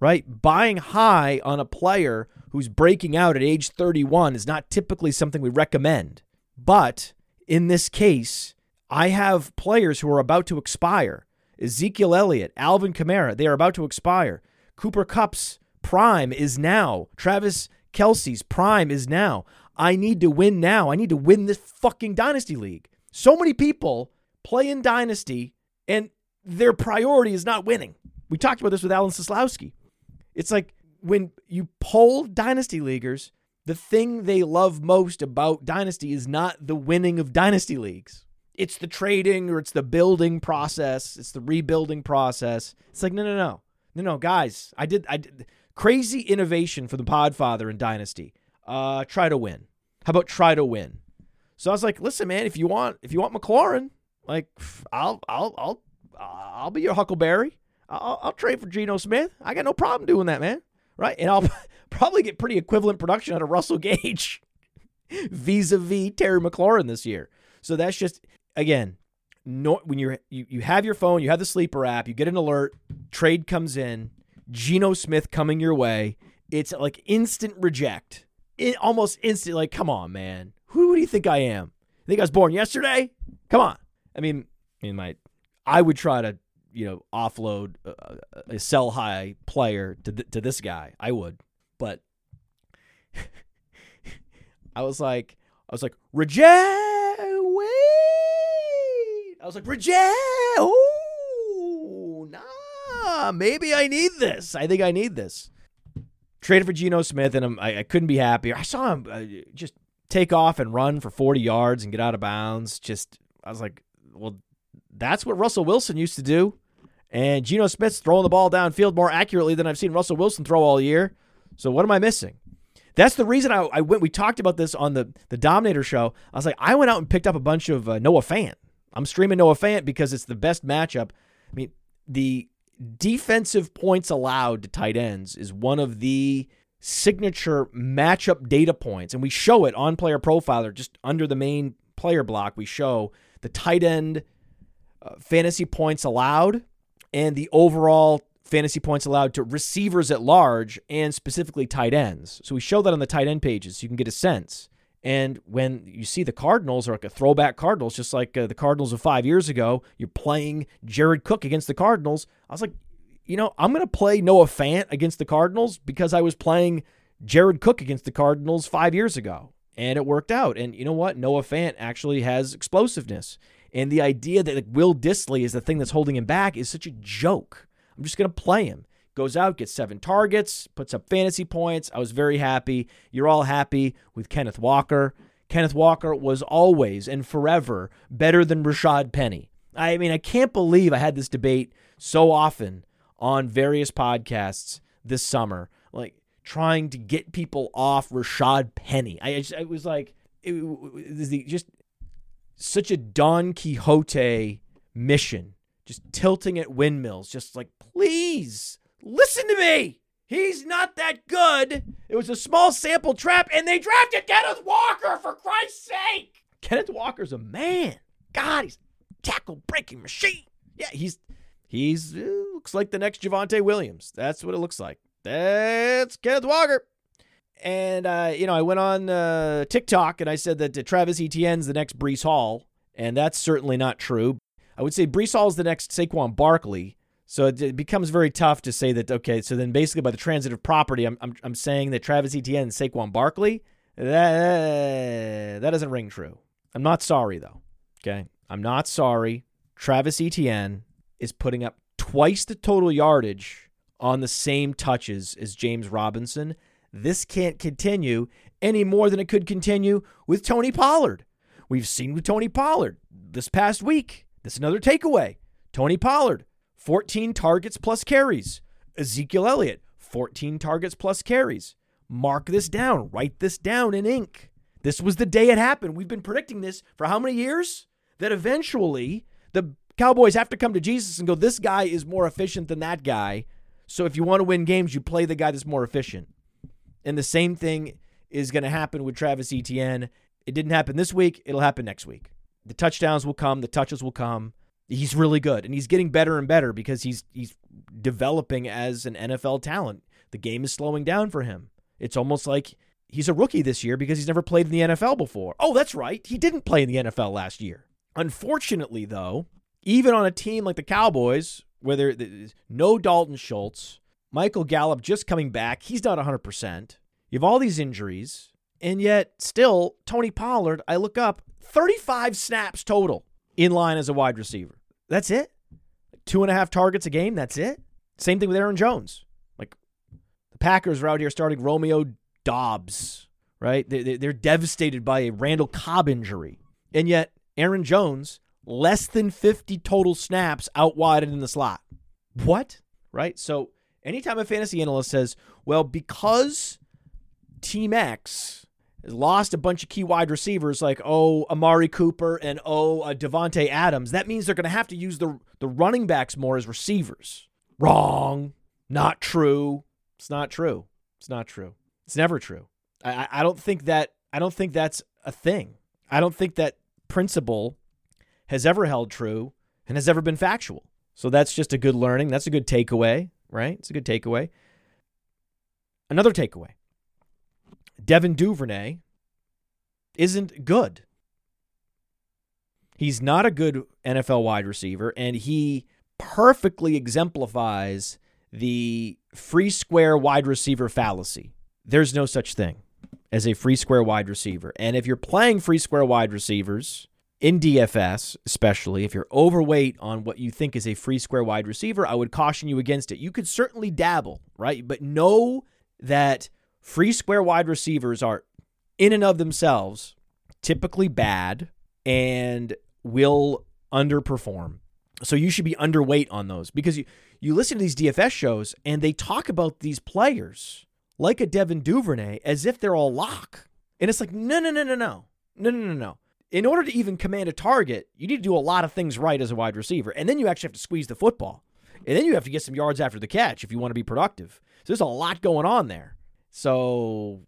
right? Buying high on a player who's breaking out at age thirty-one is not typically something we recommend. But in this case, I have players who are about to expire. Ezekiel Elliott, Alvin Kamara, they are about to expire. Cooper Kupp's prime is now. Travis Kelsey's prime is now. I need to win now. I need to win this fucking Dynasty League. So many people play in Dynasty, and their priority is not winning. We talked about this with Alan Soslowski. It's like when you poll Dynasty Leaguers, the thing they love most about Dynasty is not the winning of Dynasty Leagues. It's the trading, or it's the building process. It's the rebuilding process. It's like, no, no, no. No, no, guys. I did... I did Crazy innovation for the Podfather and Dynasty. Uh, try to win. How about try to win? So I was like, listen, man, if you want, if you want McLaurin, like, I'll, I'll, I'll, I'll be your Huckleberry. I'll, I'll trade for Geno Smith. I got no problem doing that, man. Right? And I'll probably get pretty equivalent production out of Russell Gage vis-a-vis Terry McLaurin this year. So that's just, again, no, when you're, you you have your phone, you have the Sleeper app, you get an alert, trade comes in. Geno Smith coming your way. It's like instant reject. It, almost instant, like, come on, man. Who do you think I am? You think I was born yesterday? Come on. I mean, I mean, my, I would try to, you know, offload a, a sell high player to th- to this guy. I would, but I was like, I was like, reject. Wait. I was like, reject. Oh, nah. Maybe I need this. I think I need this. Traded for Geno Smith, and I'm, I, I couldn't be happier. I saw him uh, just take off and run for forty yards and get out of bounds. Just, I was like, well, that's what Russell Wilson used to do. And Geno Smith's throwing the ball downfield more accurately than I've seen Russell Wilson throw all year. So what am I missing? That's the reason I, I went. We talked about this on the, the Dominator show. I was like, I went out and picked up a bunch of uh, Noah Fant. I'm streaming Noah Fant because it's the best matchup. I mean, the defensive points allowed to tight ends is one of the signature matchup data points. And we show it on Player Profiler, just under the main player block. We show the tight end uh, fantasy points allowed and the overall fantasy points allowed to receivers at large and specifically tight ends. So we show that on the tight end pages so you can get a sense. And when you see the Cardinals are like a throwback Cardinals, just like uh, the Cardinals of five years ago, you're playing Jared Cook against the Cardinals. I was like, you know, I'm going to play Noah Fant against the Cardinals because I was playing Jared Cook against the Cardinals five years ago. And it worked out. And you know what? Noah Fant actually has explosiveness. And the idea that like, Will Dissly is the thing that's holding him back is such a joke. I'm just going to play him. Goes out, gets seven targets, puts up fantasy points. I was very happy. You're all happy with Kenneth Walker. Kenneth Walker was always and forever better than Rashad Penny. I mean, I can't believe I had this debate so often on various podcasts this summer, like trying to get people off Rashad Penny. I, I just, it was like, it, it, just such a Don Quixote mission. Just tilting at windmills, just like, please listen to me. He's not that good. It was a small sample trap, and they drafted Kenneth Walker, for Christ's sake. Kenneth Walker's a man. God, he's a tackle-breaking machine. Yeah, he's, he's uh, looks like the next Javonte Williams. That's what it looks like. That's Kenneth Walker. And, uh, you know, I went on uh, TikTok, and I said that uh, Travis Etienne's the next Breece Hall, and that's certainly not true. I would say Breece Hall is the next Saquon Barkley. So it, it becomes very tough to say that, okay, so then basically by the transitive property, I'm I'm, I'm saying that Travis Etienne and Saquon Barkley, that, that doesn't ring true. I'm not sorry, though. Okay? I'm not sorry. Travis Etienne is putting up twice the total yardage on the same touches as James Robinson. This can't continue any more than it could continue with Tony Pollard. We've seen with Tony Pollard this past week. That's another takeaway. Tony Pollard, fourteen targets plus carries. Ezekiel Elliott, fourteen targets plus carries. Mark this down. Write this down in ink. This was the day it happened. We've been predicting this for how many years? That eventually the Cowboys have to come to Jesus and go, this guy is more efficient than that guy. So if you want to win games, you play the guy that's more efficient. And the same thing is going to happen with Travis Etienne. It didn't happen this week. It'll happen next week. The touchdowns will come. The touches will come. He's really good, and he's getting better and better because he's he's developing as an N F L talent. The game is slowing down for him. It's almost like he's a rookie this year because he's never played in the N F L before. Oh, that's right. He didn't play in the N F L last year. Unfortunately, though, even on a team like the Cowboys, where there's no Dalton Schultz, Michael Gallup just coming back, he's not one hundred percent. You have all these injuries, and yet still, Tony Pollard, I look up, thirty-five snaps total in line as a wide receiver. That's it. Two and a half targets a game. That's it. Same thing with Aaron Jones. Like the Packers are out here starting Romeo Doubs, right? They're devastated by a Randall Cobb injury. And yet Aaron Jones, less than fifty total snaps out wide and in the slot. What? Right? So anytime a fantasy analyst says, well, because Team X lost a bunch of key wide receivers like, oh, Amari Cooper and, oh, uh, Devontae Adams, that means they're going to have to use the the running backs more as receivers. Wrong. Not true. It's not true. It's not true. It's never true. I, I don't think that I don't think that's a thing. I don't think that principle has ever held true and has ever been factual. So that's just a good learning. That's a good takeaway, right? It's a good takeaway. Another takeaway. Devin DuVernay isn't good. He's not a good N F L wide receiver, and he perfectly exemplifies the free square wide receiver fallacy. There's no such thing as a free square wide receiver. And if you're playing free square wide receivers in D F S, especially if you're overweight on what you think is a free square wide receiver, I would caution you against it. You could certainly dabble, right? But know that free square wide receivers are, in and of themselves, typically bad and will underperform. So you should be underweight on those because you, you listen to these D F S shows and they talk about these players like a Devin DuVernay as if they're all lock. And it's like, no, no, no, no, no, no, no, no, no. In order to even command a target, you need to do a lot of things right as a wide receiver. And then you actually have to squeeze the football. And then you have to get some yards after the catch if you want to be productive. So there's a lot going on there. So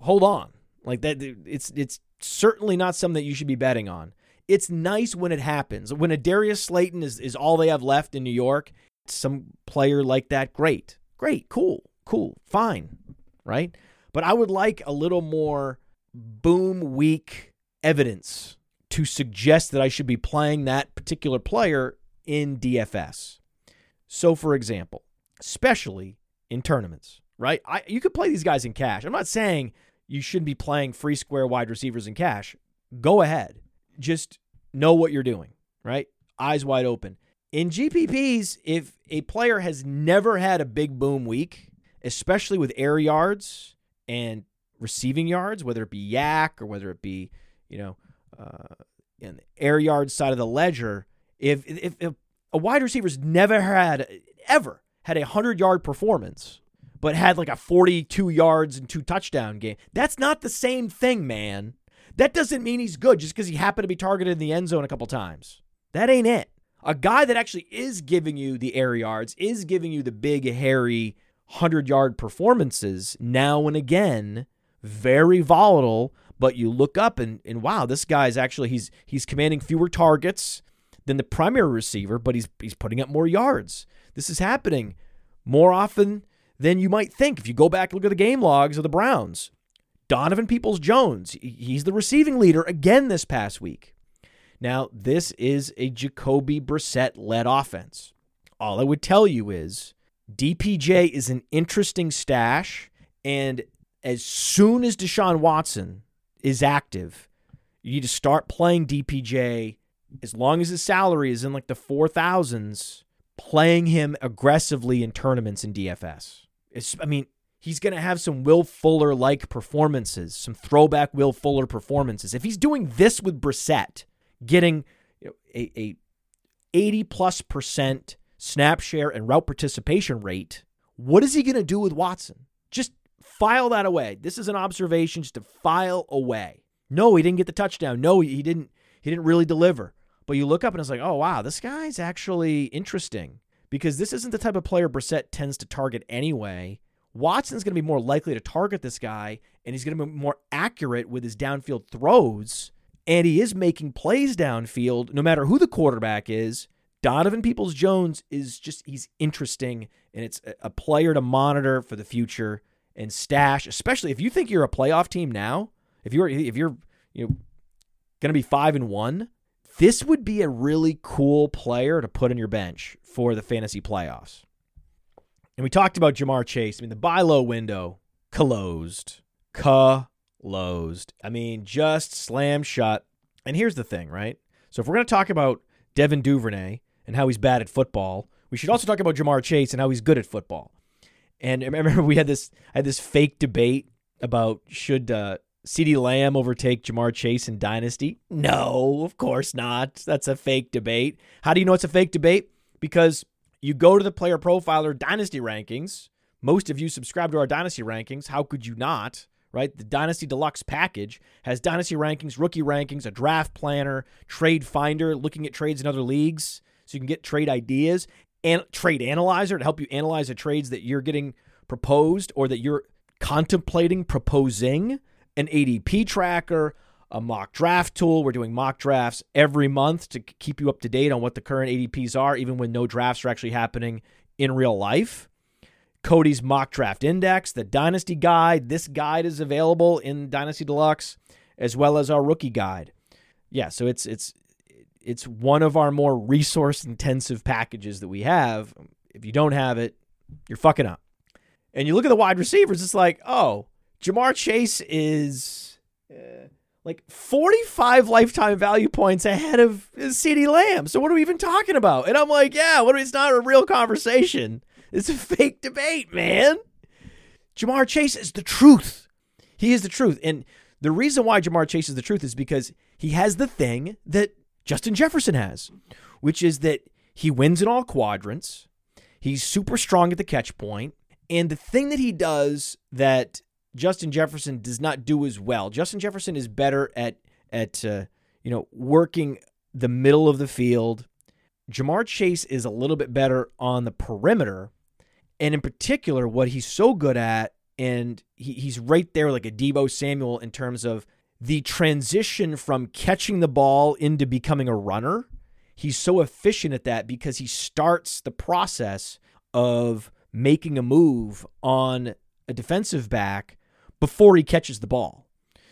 hold on. Like that, it's it's certainly not something that you should be betting on. It's nice when it happens. When a Darius Slayton is, is all they have left in New York, some player like that, great. Great, cool, cool, fine, right? But I would like a little more boom week evidence to suggest that I should be playing that particular player in D F S. So, for example, especially in tournaments, right? I, you could play these guys in cash. I'm not saying you shouldn't be playing free square wide receivers in cash. Go ahead. Just know what you're doing, right? Eyes wide open. In G P Ps, if a player has never had a big boom week, especially with air yards and receiving yards, whether it be Yak or whether it be, you know, uh, in the air yard side of the ledger, if if, if a wide receiver's never had, ever had a one hundred-yard performance, but had like a forty-two yards and two touchdown game. That's not the same thing, man. That doesn't mean he's good just because he happened to be targeted in the end zone a couple times. That ain't it. A guy that actually is giving you the air yards, is giving you the big, hairy, one hundred-yard performances now and again, very volatile, but you look up and, and wow, this guy's actually, he's he's commanding fewer targets than the primary receiver, but he's he's putting up more yards. This is happening more often than you might think. If you go back and look at the game logs of the Browns, Donovan Peoples-Jones, he's the receiving leader again this past week. Now, this is a Jacoby Brissett-led offense. All I would tell you is D P J is an interesting stash, and as soon as Deshaun Watson is active, you need to start playing D P J. As long as his salary is in like the four thousands, playing him aggressively in tournaments in D F S. It's, I mean, he's going to have some Will Fuller-like performances, some throwback Will Fuller performances. If he's doing this with Brissett, getting you know, a, a eighty-plus percent snap share and route participation rate, what is he going to do with Watson? Just file that away. This is an observation just to file away. No, he didn't get the touchdown. No, he didn't. He didn't really deliver. But you look up and it's like, oh, wow, this guy's actually interesting because this isn't the type of player Brissett tends to target anyway. Watson's going to be more likely to target this guy, and he's going to be more accurate with his downfield throws, and he is making plays downfield no matter who the quarterback is. Donovan Peoples-Jones is just, he's interesting, and it's a player to monitor for the future and stash, especially if you think you're a playoff team now, if you're, if you're, you know, going to be five and one. This would be a really cool player to put on your bench for the fantasy playoffs. And we talked about Jamar Chase. I mean, the buy low window closed. Closed. I mean, just slam shut. And here's the thing, right? So if we're going to talk about Devin DuVernay and how he's bad at football, we should also talk about Jamar Chase and how he's good at football. And I remember we had this, I had this fake debate about should, uh, CeeDee Lamb overtake Jamar Chase in Dynasty? No, of course not. That's a fake debate. How do you know it's a fake debate? Because you go to the Player Profiler Dynasty Rankings. Most of you subscribe to our Dynasty Rankings. How could you not, right? The Dynasty Deluxe package has Dynasty Rankings, Rookie Rankings, a Draft Planner, Trade Finder, looking at trades in other leagues so you can get trade ideas, and Trade Analyzer to help you analyze the trades that you're getting proposed or that you're contemplating proposing, an A D P tracker, a mock draft tool. We're doing mock drafts every month to keep you up to date on what the current A D Ps are, even when no drafts are actually happening in real life. Cody's mock draft index, the Dynasty Guide. This guide is available in Dynasty Deluxe, as well as our Rookie Guide. Yeah, so it's it's it's one of our more resource-intensive packages that we have. If you don't have it, you're fucking up. And you look at the wide receivers, it's like, oh, Jamar Chase is uh, like forty-five lifetime value points ahead of CeeDee Lamb. So what are we even talking about? And I'm like, yeah, what? Are, it's not a real conversation. It's a fake debate, man. Jamar Chase is the truth. He is the truth. And the reason why Jamar Chase is the truth is because he has the thing that Justin Jefferson has, which is that he wins in all quadrants. He's super strong at the catch point. And the thing that he does that Justin Jefferson does not do as well, Justin Jefferson is better at at uh, you know working the middle of the field. Jamar Chase is a little bit better on the perimeter, and in particular, what he's so good at, and he, he's right there like a Deebo Samuel in terms of the transition from catching the ball into becoming a runner. He's so efficient at that because he starts the process of making a move on a defensive back before he catches the ball.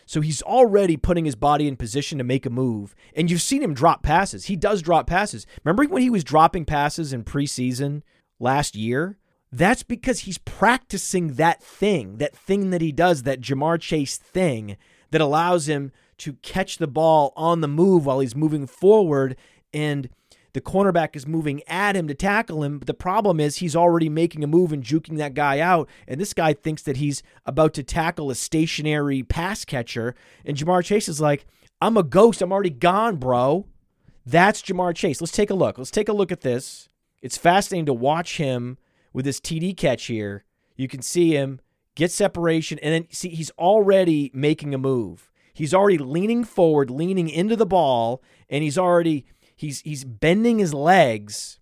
So he's already putting his body in position to make a move. And you've seen him drop passes. He does drop passes. Remember when he was dropping passes in preseason last year? That's because he's practicing that thing, that thing that he does, that Jamar Chase thing that allows him to catch the ball on the move while he's moving forward, and the cornerback is moving at him to tackle him. But the problem is he's already making a move and juking that guy out, and this guy thinks that he's about to tackle a stationary pass catcher, and Jamar Chase is like, I'm a ghost. I'm already gone, bro. That's Jamar Chase. Let's take a look. Let's take a look at this. It's fascinating to watch him with this T D catch here. You can see him get separation, and then see he's already making a move. He's already leaning forward, leaning into the ball, and he's already... He's he's bending his legs,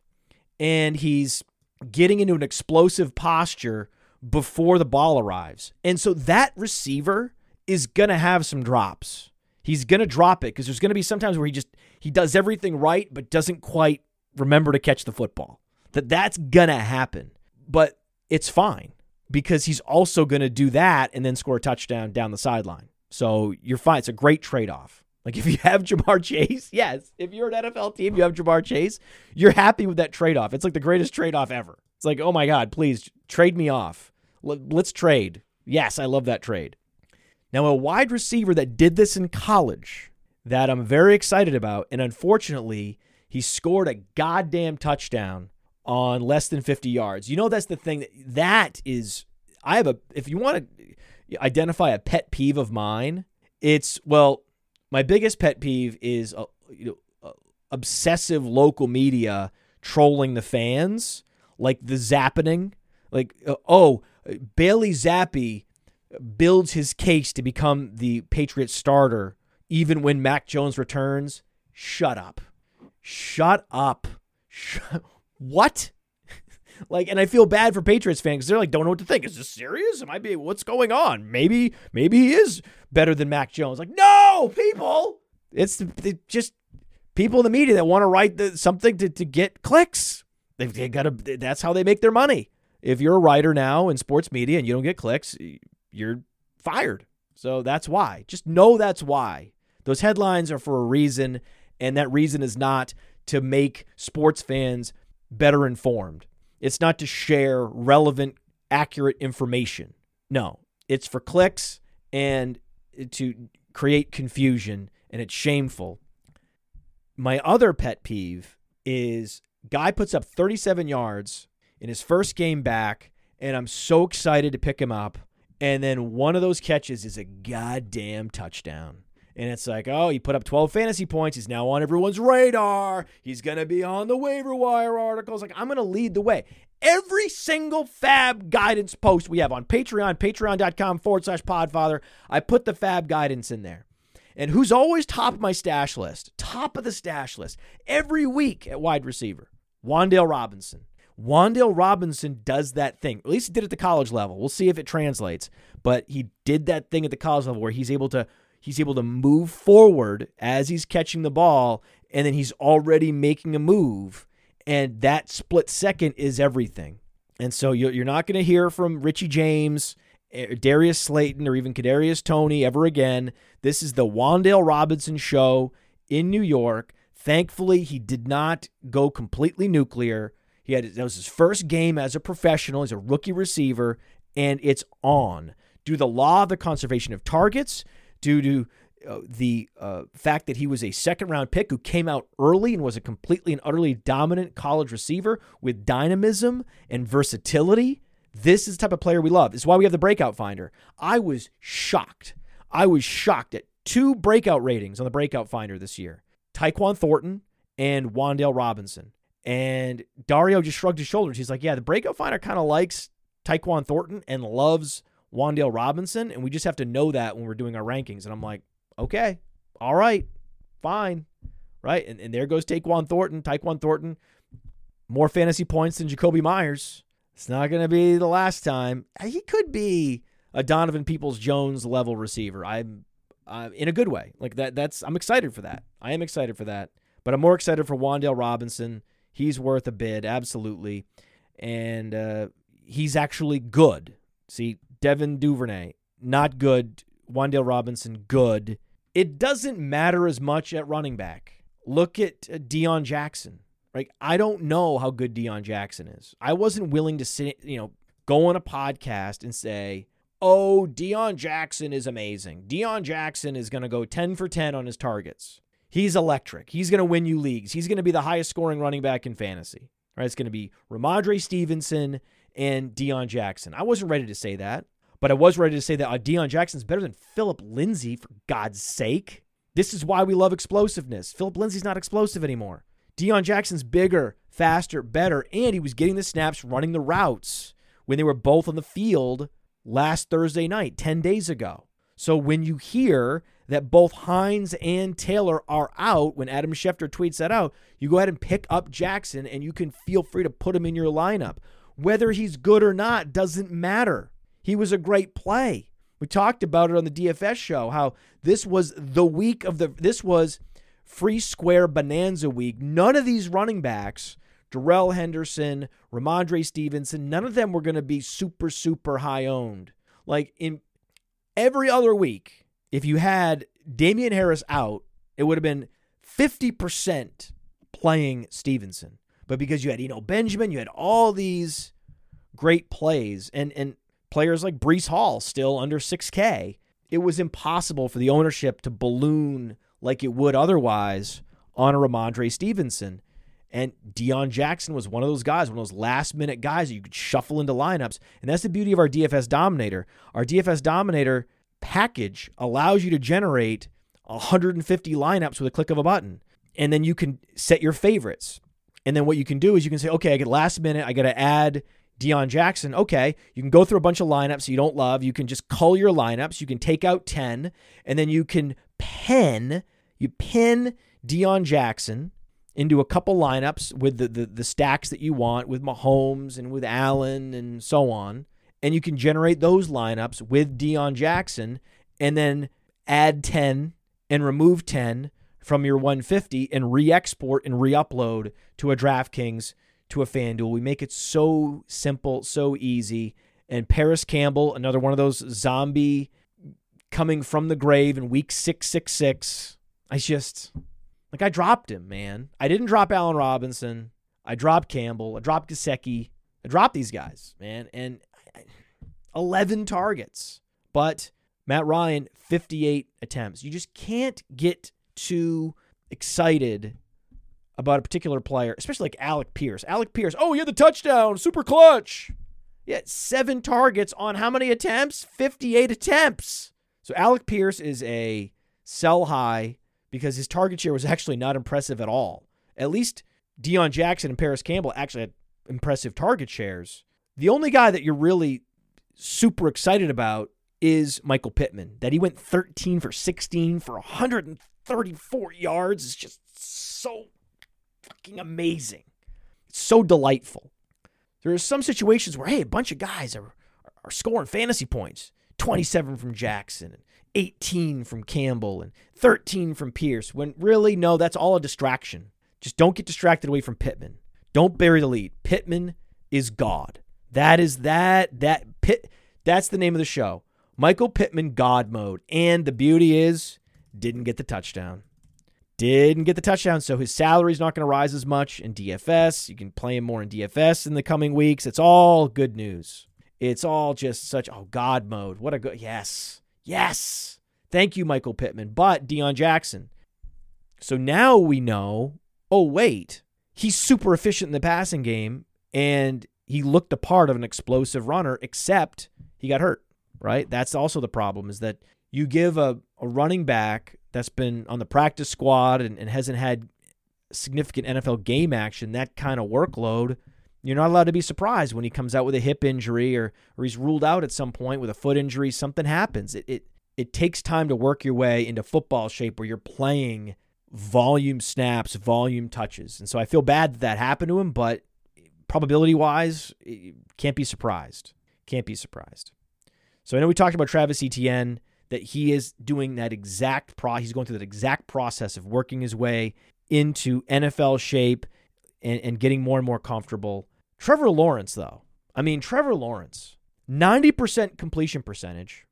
and he's getting into an explosive posture before the ball arrives. And so that receiver is going to have some drops. He's going to drop it because there's going to be sometimes where he just he does everything right but doesn't quite remember to catch the football. That that's going to happen. But it's fine because he's also going to do that and then score a touchdown down the sideline. So you're fine. It's a great trade-off. Like, if you have Jamar Chase, yes. If you're an N F L team, you have Jamar Chase, you're happy with that trade-off. It's like the greatest trade-off ever. It's like, oh, my God, please trade me off. Let's trade. Yes, I love that trade. Now, a wide receiver that did this in college that I'm very excited about, and unfortunately, he scored a goddamn touchdown on less than fifty yards. You know, that's the thing. That, that is, I have a, if you want to identify a pet peeve of mine, it's, well... My biggest pet peeve is uh, you know, uh, obsessive local media trolling the fans, like the zappening. Like, uh, oh, Bailey Zappi builds his case to become the Patriots starter even when Mac Jones returns. Shut up. Shut up. Shut- what? Like, and I feel bad for Patriots fans because they're like, don't know what to think. Is this serious? Am I being, what's going on? Maybe, maybe he is better than Mac Jones. Like, no, people, it's, it's just people in the media that want to write the, something to, to get clicks. They've they got to, that's how they make their money. If you're a writer now in sports media and you don't get clicks, you're fired. So that's why. Just know that's why. Those headlines are for a reason, and that reason is not to make sports fans better informed. It's not to share relevant, accurate information. No, it's for clicks and to create confusion, and it's shameful. My other pet peeve is guy puts up thirty-seven yards in his first game back, and I'm so excited to pick him up, and then one of those catches is a goddamn touchdown. And it's like, oh, he put up twelve fantasy points. He's now on everyone's radar. He's going to be on the waiver wire articles. Like, I'm going to lead the way. Every single fab guidance post we have on Patreon, patreon.com forward slash podfather, I put the fab guidance in there. And who's always top of my stash list, top of the stash list, every week at wide receiver? Wandale Robinson. Wandale Robinson does that thing. At least he did it at the college level. We'll see if it translates. But he did that thing at the college level where he's able to He's able to move forward as he's catching the ball, and then he's already making a move, and that split second is everything. And so you're not going to hear from Richie James, Darius Slayton, or even Kadarius Toney ever again. This is the Wandale Robinson show in New York. Thankfully, he did not go completely nuclear. He had that was his first game as a professional. He's a rookie receiver, and it's on. Due to the law of the conservation of targets, due to uh, the uh, fact that he was a second-round pick who came out early and was a completely and utterly dominant college receiver with dynamism and versatility. This is the type of player we love. It's why we have the Breakout Finder. I was shocked. I was shocked at two breakout ratings on the Breakout Finder this year. Tyquan Thornton and Wandale Robinson. And Dario just shrugged his shoulders. He's like, yeah, the Breakout Finder kind of likes Tyquan Thornton and loves Wandale Robinson, and we just have to know that when we're doing our rankings. And I'm like, okay, all right, fine, right? And, and there goes Tyquan Thornton. Tyquan Thornton, more fantasy points than Jacoby Myers. It's not going to be the last time. He could be a Donovan Peoples-Jones level receiver. I'm uh, in a good way. Like that. That's I'm excited for that. I am excited for that. But I'm more excited for Wandale Robinson. He's worth a bid, absolutely. And uh, he's actually good. See, Devin DuVernay, not good. Wandale Robinson, good. It doesn't matter as much at running back. Look at Deion Jackson. Like, I don't know how good Deion Jackson is. I wasn't willing to sit, you know, go on a podcast and say, oh, Deion Jackson is amazing. Deion Jackson is going to go ten for ten on his targets. He's electric. He's going to win you leagues. He's going to be the highest scoring running back in fantasy. All right, it's going to be Ramondre Stevenson and Deion Jackson. I wasn't ready to say that, but I was ready to say that uh, Deion Jackson's better than Phillip Lindsay, for God's sake. This is why we love explosiveness. Phillip Lindsay's not explosive anymore. Deion Jackson's bigger, faster, better, and he was getting the snaps running the routes when they were both on the field last Thursday night, ten days ago. So when you hear that both Hines and Taylor are out, when Adam Schefter tweets that out, you go ahead and pick up Jackson, and you can feel free to put him in your lineup. Whether he's good or not doesn't matter. He was a great play. We talked about it on the D F S show, how this was the week of the, this was free square bonanza week. None of these running backs, Darrell Henderson, Ramondre Stevenson, none of them were going to be super, super high owned. Like in every other week, if you had Damian Harris out, it would have been fifty percent playing Stevenson. But because you had Eno Benjamin, you had all these great plays and, and players like Breece Hall still under six K, it was impossible for the ownership to balloon like it would otherwise on a Ramondre Stevenson. And Deion Jackson was one of those guys, one of those last-minute guys that you could shuffle into lineups. And that's the beauty of our D F S Dominator. Our D F S Dominator package allows you to generate one hundred fifty lineups with a click of a button, and then you can set your favorites. And then what you can do is you can say, okay, I get last minute, I got to add Deion Jackson. Okay, you can go through a bunch of lineups you don't love. You can just cull your lineups. You can take out ten, and then you can pin you pin Deion Jackson into a couple lineups with the the, the stacks that you want, with Mahomes and with Allen and so on. And you can generate those lineups with Deion Jackson and then add ten and remove ten from your one fifty and re-export and re-upload to a DraftKings, to a FanDuel. We make it so simple, so easy. And Paris Campbell, another one of those zombie coming from the grave in week six six six. I just, like I dropped him, man. I didn't drop Allen Robinson. I dropped Campbell. I dropped Gesicki. I dropped these guys, man. And eleven targets, but Matt Ryan, fifty-eight attempts. You just can't get too excited about a particular player, especially like Alec Pierce. Alec Pierce, oh, he had the touchdown, super clutch. Yeah, seven targets on how many attempts? fifty-eight attempts. So Alec Pierce is a sell high because his target share was actually not impressive at all. At least Deion Jackson and Paris Campbell actually had impressive target shares. The only guy that you're really super excited about is Michael Pittman. That he went thirteen for sixteen for one hundred thirty-four yards is just so fucking amazing. It's so delightful. There are some situations where, hey, a bunch of guys are, are scoring fantasy points. twenty-seven from Jackson, and eighteen from Campbell, and thirteen from Pierce. When really, no, that's all a distraction. Just don't get distracted away from Pittman. Don't bury the lead. Pittman is God. That is that, that Pitt. That's the name of the show. Michael Pittman, God mode. And the beauty is, didn't get the touchdown. Didn't get the touchdown, so his salary's not going to rise as much in D F S. You can play him more in D F S in the coming weeks. It's all good news. It's all just such, oh, God mode. What a good, yes, yes. Thank you, Michael Pittman, but Deion Jackson. So now we know, oh, wait, he's super efficient in the passing game, and he looked the part of an explosive runner, except he got hurt, right? That's also the problem, is that you give a, a running back that's been on the practice squad and, and hasn't had significant N F L game action, that kind of workload, You're not allowed to be surprised when he comes out with a hip injury or or he's ruled out at some point with a foot injury. Something happens. It it it takes time to work your way into football shape where you're playing volume snaps, volume touches. And so I feel bad that that happened to him, but probability-wise, can't be surprised. Can't be surprised. So I know we talked about Travis Etienne, that he is doing that exact pro. He's going through that exact process of working his way into N F L shape and, and getting more and more comfortable. Trevor Lawrence, though. I mean, Trevor Lawrence, ninety percent completion percentage,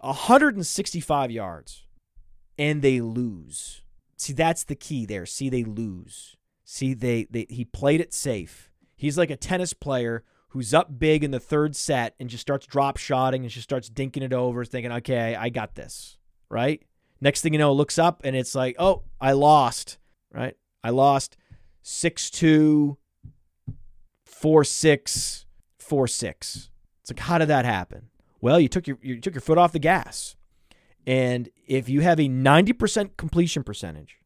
one hundred sixty-five yards, and they lose. See, that's the key there. See, they lose. See, they, they he played it safe. He's like a tennis player who's up big in the third set and just starts drop shotting and just starts dinking it over, thinking, okay, I got this, right? Next thing you know, looks up and it's like, oh, I lost, right? I lost six two, four six, four six. It's like, how did that happen? Well, you took your you took your foot off the gas. And if you have a ninety percent completion percentage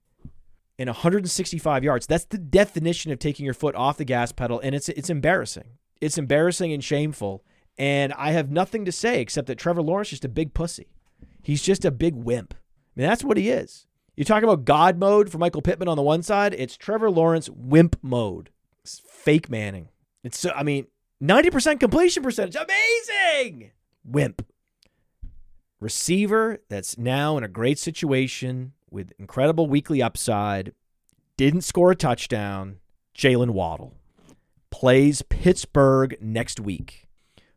and one hundred sixty-five yards, that's the definition of taking your foot off the gas pedal, and it's it's embarrassing. It's embarrassing and shameful, and I have nothing to say except that Trevor Lawrence is just a big pussy. He's just a big wimp. I mean, that's what he is. You talk about God mode for Michael Pittman on the one side, it's Trevor Lawrence wimp mode. It's fake Manning. It's so, I mean, ninety percent completion percentage. Amazing! Wimp. Receiver that's now in a great situation with incredible weekly upside, didn't score a touchdown, Jalen Waddle. Plays Pittsburgh next week.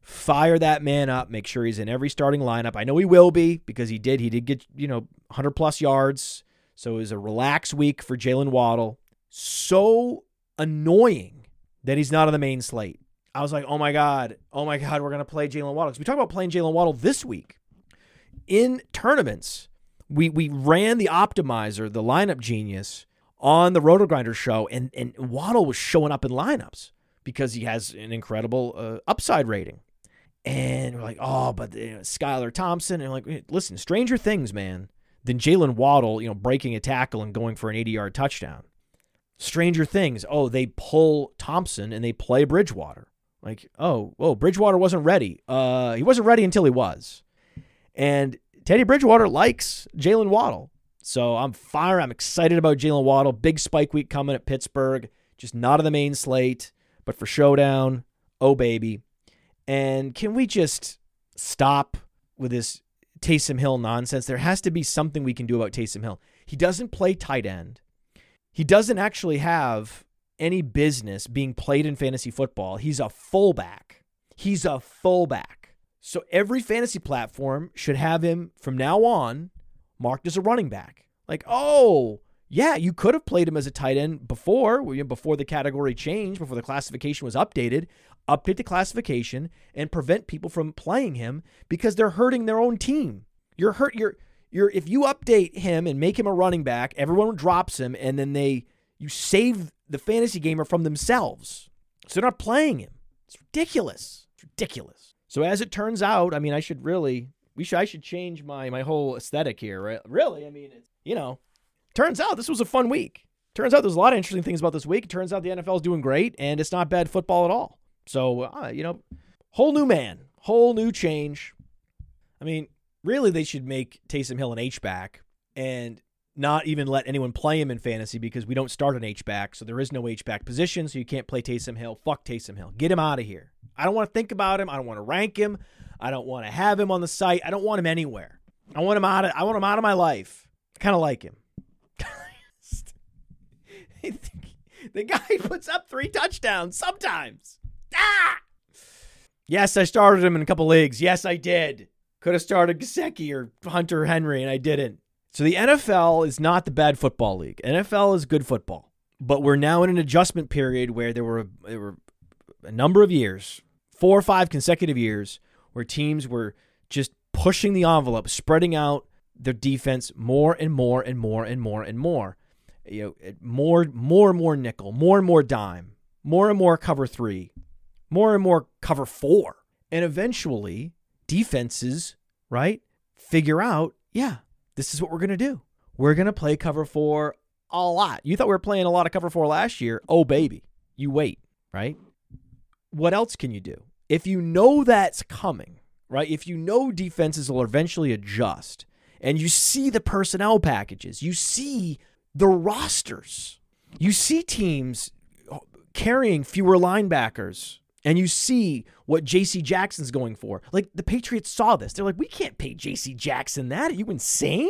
Fire that man up. Make sure he's in every starting lineup. I know he will be because he did. He did get, you know, one hundred plus yards. So it was a relaxed week for Jalen Waddle. So annoying that he's not on the main slate. I was like, oh my God. Oh my God, we're going to play Jalen Waddle. Because we talked about playing Jalen Waddle this week. In tournaments, we we ran the optimizer, the lineup genius, on the Roto-Grinders show, and, and Waddle was showing up in lineups because he has an incredible uh, upside rating. And we're like, oh, but you know, Skylar Thompson. And like, listen, stranger things, man, than Jalen Waddle, you know, breaking a tackle and going for an eighty-yard touchdown. Stranger things. Oh, they pull Thompson and they play Bridgewater. Like, oh, whoa, Bridgewater wasn't ready. Uh, he wasn't ready until he was. And Teddy Bridgewater likes Jalen Waddle. So I'm fired. I'm excited about Jalen Waddle. Big spike week coming at Pittsburgh. Just not on the main slate. But for showdown, oh, baby. And can we just stop with this Taysom Hill nonsense? There has to be something we can do about Taysom Hill. He doesn't play tight end. He doesn't actually have any business being played in fantasy football. He's a fullback. He's a fullback. So every fantasy platform should have him from now on marked as a running back. Like, oh, yeah, you could have played him as a tight end before, before the category changed, before the classification was updated. Update the classification and prevent people from playing him because they're hurting their own team. You're hurt. You're, you're, if you update him and make him a running back, everyone drops him, and then they, you save the fantasy gamer from themselves. So they're not playing him. It's ridiculous. It's ridiculous. So as it turns out, I mean, I should really... We should, I should change my, my whole aesthetic here, right? Really, I mean, it's, you know, turns out this was a fun week. Turns out there's a lot of interesting things about this week. It turns out the N F L is doing great, and it's not bad football at all. So, uh, you know, whole new man, whole new change. I mean, really, they should make Taysom Hill an H-back and not even let anyone play him in fantasy because we don't start an H-back, so there is no H-back position, so you can't play Taysom Hill. Fuck Taysom Hill. Get him out of here. I don't want to think about him. I don't want to rank him. I don't want to have him on the site. I don't want him anywhere. I want him out of I want him out of my life. I kind of like him. The guy puts up three touchdowns sometimes. Ah! Yes, I started him in a couple leagues. Yes, I did. Could have started Gesicki or Hunter Henry, and I didn't. So the N F L is not the bad football league. N F L is good football. But we're now in an adjustment period where there were there were a number of years, four or five consecutive years, where teams were just pushing the envelope, spreading out their defense more and more and more and more and more. You know, more, more and more nickel, more and more dime, more and more cover three, more and more cover four. And eventually defenses, right, figure out, yeah, this is what we're going to do. We're going to play cover four a lot. You thought we were playing a lot of cover four last year. Oh, baby, you wait, right? what else can you do? If you know that's coming, right? If you know defenses will eventually adjust and you see the personnel packages, you see the rosters, you see teams carrying fewer linebackers, and you see what J C Jackson's going for. Like, the Patriots saw this. They're like, we can't pay J C Jackson that. Are you insane?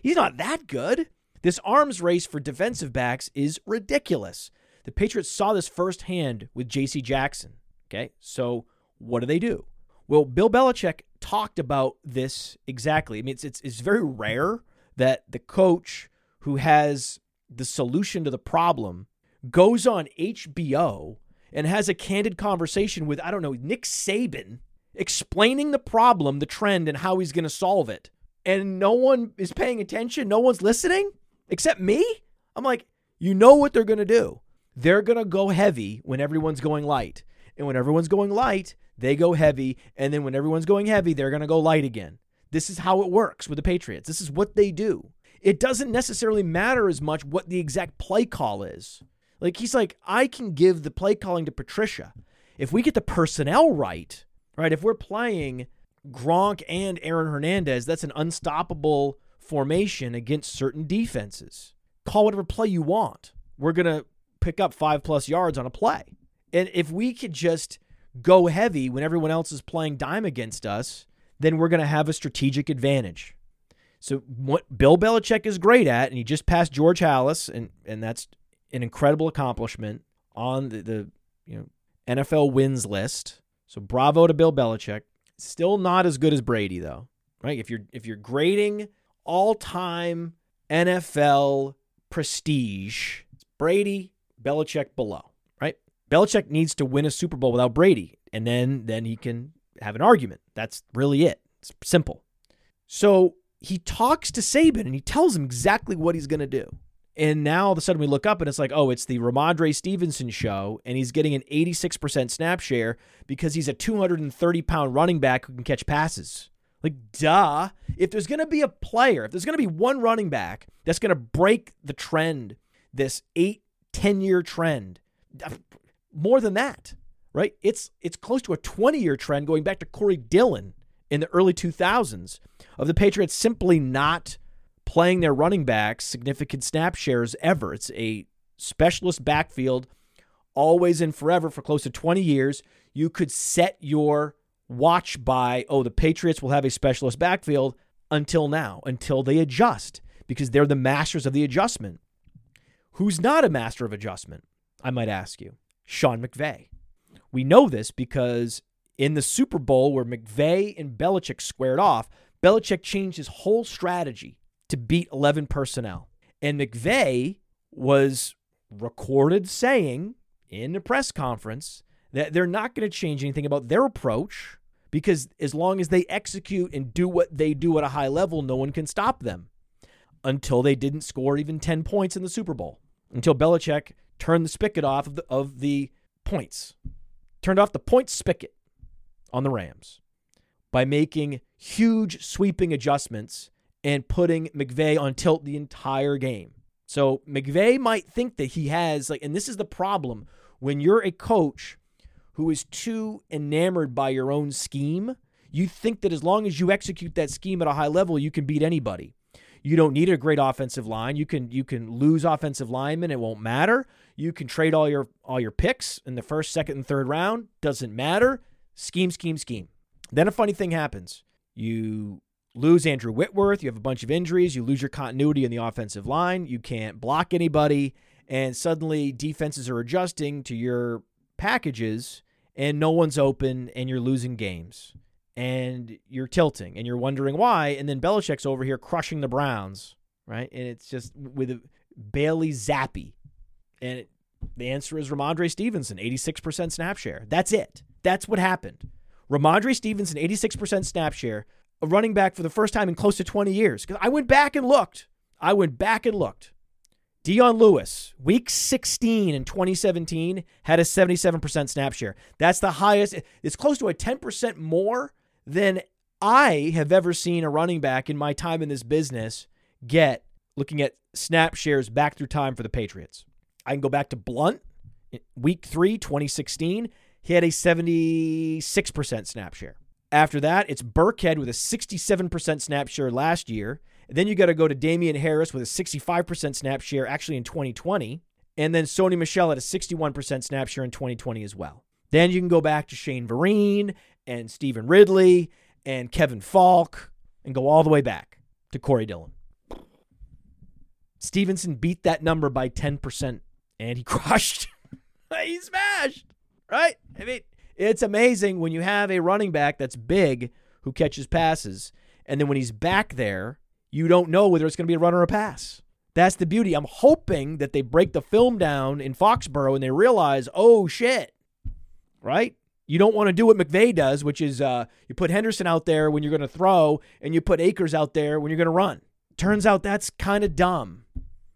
He's not that good. This arms race for defensive backs is ridiculous. The Patriots saw this firsthand with J C Jackson. Okay, so what do they do? Well, Bill Belichick talked about this exactly. I mean, it's it's, it's very rare that the coach who has the solution to the problem goes on H B O and has a candid conversation with, I don't know, Nick Saban, explaining the problem, the trend, and how he's going to solve it. And no one is paying attention. No one's listening except me. I'm like, you know what they're going to do. They're going to go heavy when everyone's going light. And when everyone's going light, they go heavy. And then when everyone's going heavy, they're going to go light again. This is how it works with the Patriots. This is what they do. It doesn't necessarily matter as much what the exact play call is. Like, he's like, I can give the play calling to Patricia. If we get the personnel right, right, if we're playing Gronk and Aaron Hernandez, that's an unstoppable formation against certain defenses. Call whatever play you want. We're going to pick up five-plus yards on a play. And if we could just go heavy when everyone else is playing dime against us, then we're going to have a strategic advantage. So what Bill Belichick is great at, and he just passed George Halas, and, and that's an incredible accomplishment on the, the you know N F L wins list. So bravo to Bill Belichick. Still not as good as Brady, though, right? If you're if you're grading all-time N F L prestige, it's Brady, Belichick below, right? Belichick needs to win a Super Bowl without Brady, and then then he can have an argument. That's really it. It's simple. So he talks to Saban, and he tells him exactly what he's going to do. And now all of a sudden we look up and it's like, oh, it's the Ramondre Stevenson show, and he's getting an eighty-six percent snap share because he's a two hundred thirty pound running back who can catch passes. Like, duh. If there's going to be a player, if there's going to be one running back that's going to break the trend, this eight, ten year trend, more than that, right? It's it's close to a twenty year trend going back to Corey Dillon in the early two thousands of the Patriots simply not playing their running backs significant snap shares ever. It's a specialist backfield, always and forever for close to twenty years. You could set your watch by, oh, the Patriots will have a specialist backfield until now, until they adjust, because they're the masters of the adjustment. Who's not a master of adjustment, I might ask you? Sean McVay. We know this because in the Super Bowl where McVay and Belichick squared off, Belichick changed his whole strategy to beat eleven personnel. And McVay was recorded saying in the press conference that they're not going to change anything about their approach, because as long as they execute and do what they do at a high level, no one can stop them, until they didn't score even ten points in the Super Bowl, until Belichick turned the spigot off of the, of the points, turned off the point spigot on the Rams by making huge sweeping adjustments and putting McVay on tilt the entire game. So McVay might think that he has, like, and this is the problem when you're a coach who is too enamored by your own scheme. You think that as long as you execute that scheme at a high level, you can beat anybody. You don't need a great offensive line. You can you can lose offensive linemen. It won't matter. You can trade all your all your picks in the first, second, and third round. Doesn't matter. Scheme, scheme, scheme. Then a funny thing happens. You lose Andrew Whitworth, you have a bunch of injuries, you lose your continuity in the offensive line, you can't block anybody, and suddenly defenses are adjusting to your packages, and no one's open, and you're losing games, and you're tilting, and you're wondering why, and then Belichick's over here crushing the Browns, right? And it's just with a Bailey Zappi, and it, the answer is Ramondre Stevenson, eighty-six percent snap share. That's it. That's what happened. Ramondre Stevenson, eighty-six percent snap share, a running back for the first time in close to twenty years. Because I went back and looked. I went back and looked. Dion Lewis, week sixteen in twenty seventeen, had a seventy-seven percent snap share. That's the highest. It's close to a ten percent more than I have ever seen a running back in my time in this business get, looking at snap shares back through time for the Patriots. I can go back to Blunt, week three, twenty sixteen. He had a seventy-six percent snap share. After that, it's Burkhead with a sixty-seven percent snap share last year. Then you got to go to Damian Harris with a sixty-five percent snap share, actually in twenty twenty. And then Sony Michel at a sixty-one percent snap share in twenty twenty as well. Then you can go back to Shane Vereen and Stephen Ridley and Kevin Falk and go all the way back to Corey Dillon. Stevenson beat that number by ten percent and he crushed. He smashed, right? I mean, it's amazing when you have a running back that's big who catches passes, and then when he's back there, you don't know whether it's going to be a run or a pass. That's the beauty. I'm hoping that they break the film down in Foxborough and they realize, oh, shit, right? You don't want to do what McVay does, which is uh, you put Henderson out there when you're going to throw and you put Akers out there when you're going to run. Turns out that's kind of dumb.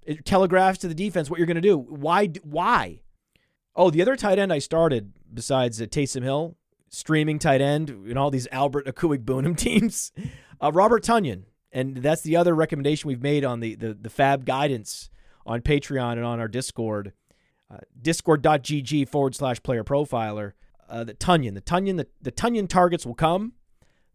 It telegraphs to the defense what you're going to do. Why? Why? Oh, the other tight end I started besides uh, Taysom Hill, streaming tight end in all these Albert Akuigbunam teams, uh, Robert Tonyan. And that's the other recommendation we've made on the, the, the Fab guidance on Patreon and on our Discord, uh, discord.gg forward slash player profiler. Uh, the Tonyan, the Tonyan, the, the Tonyan targets will come.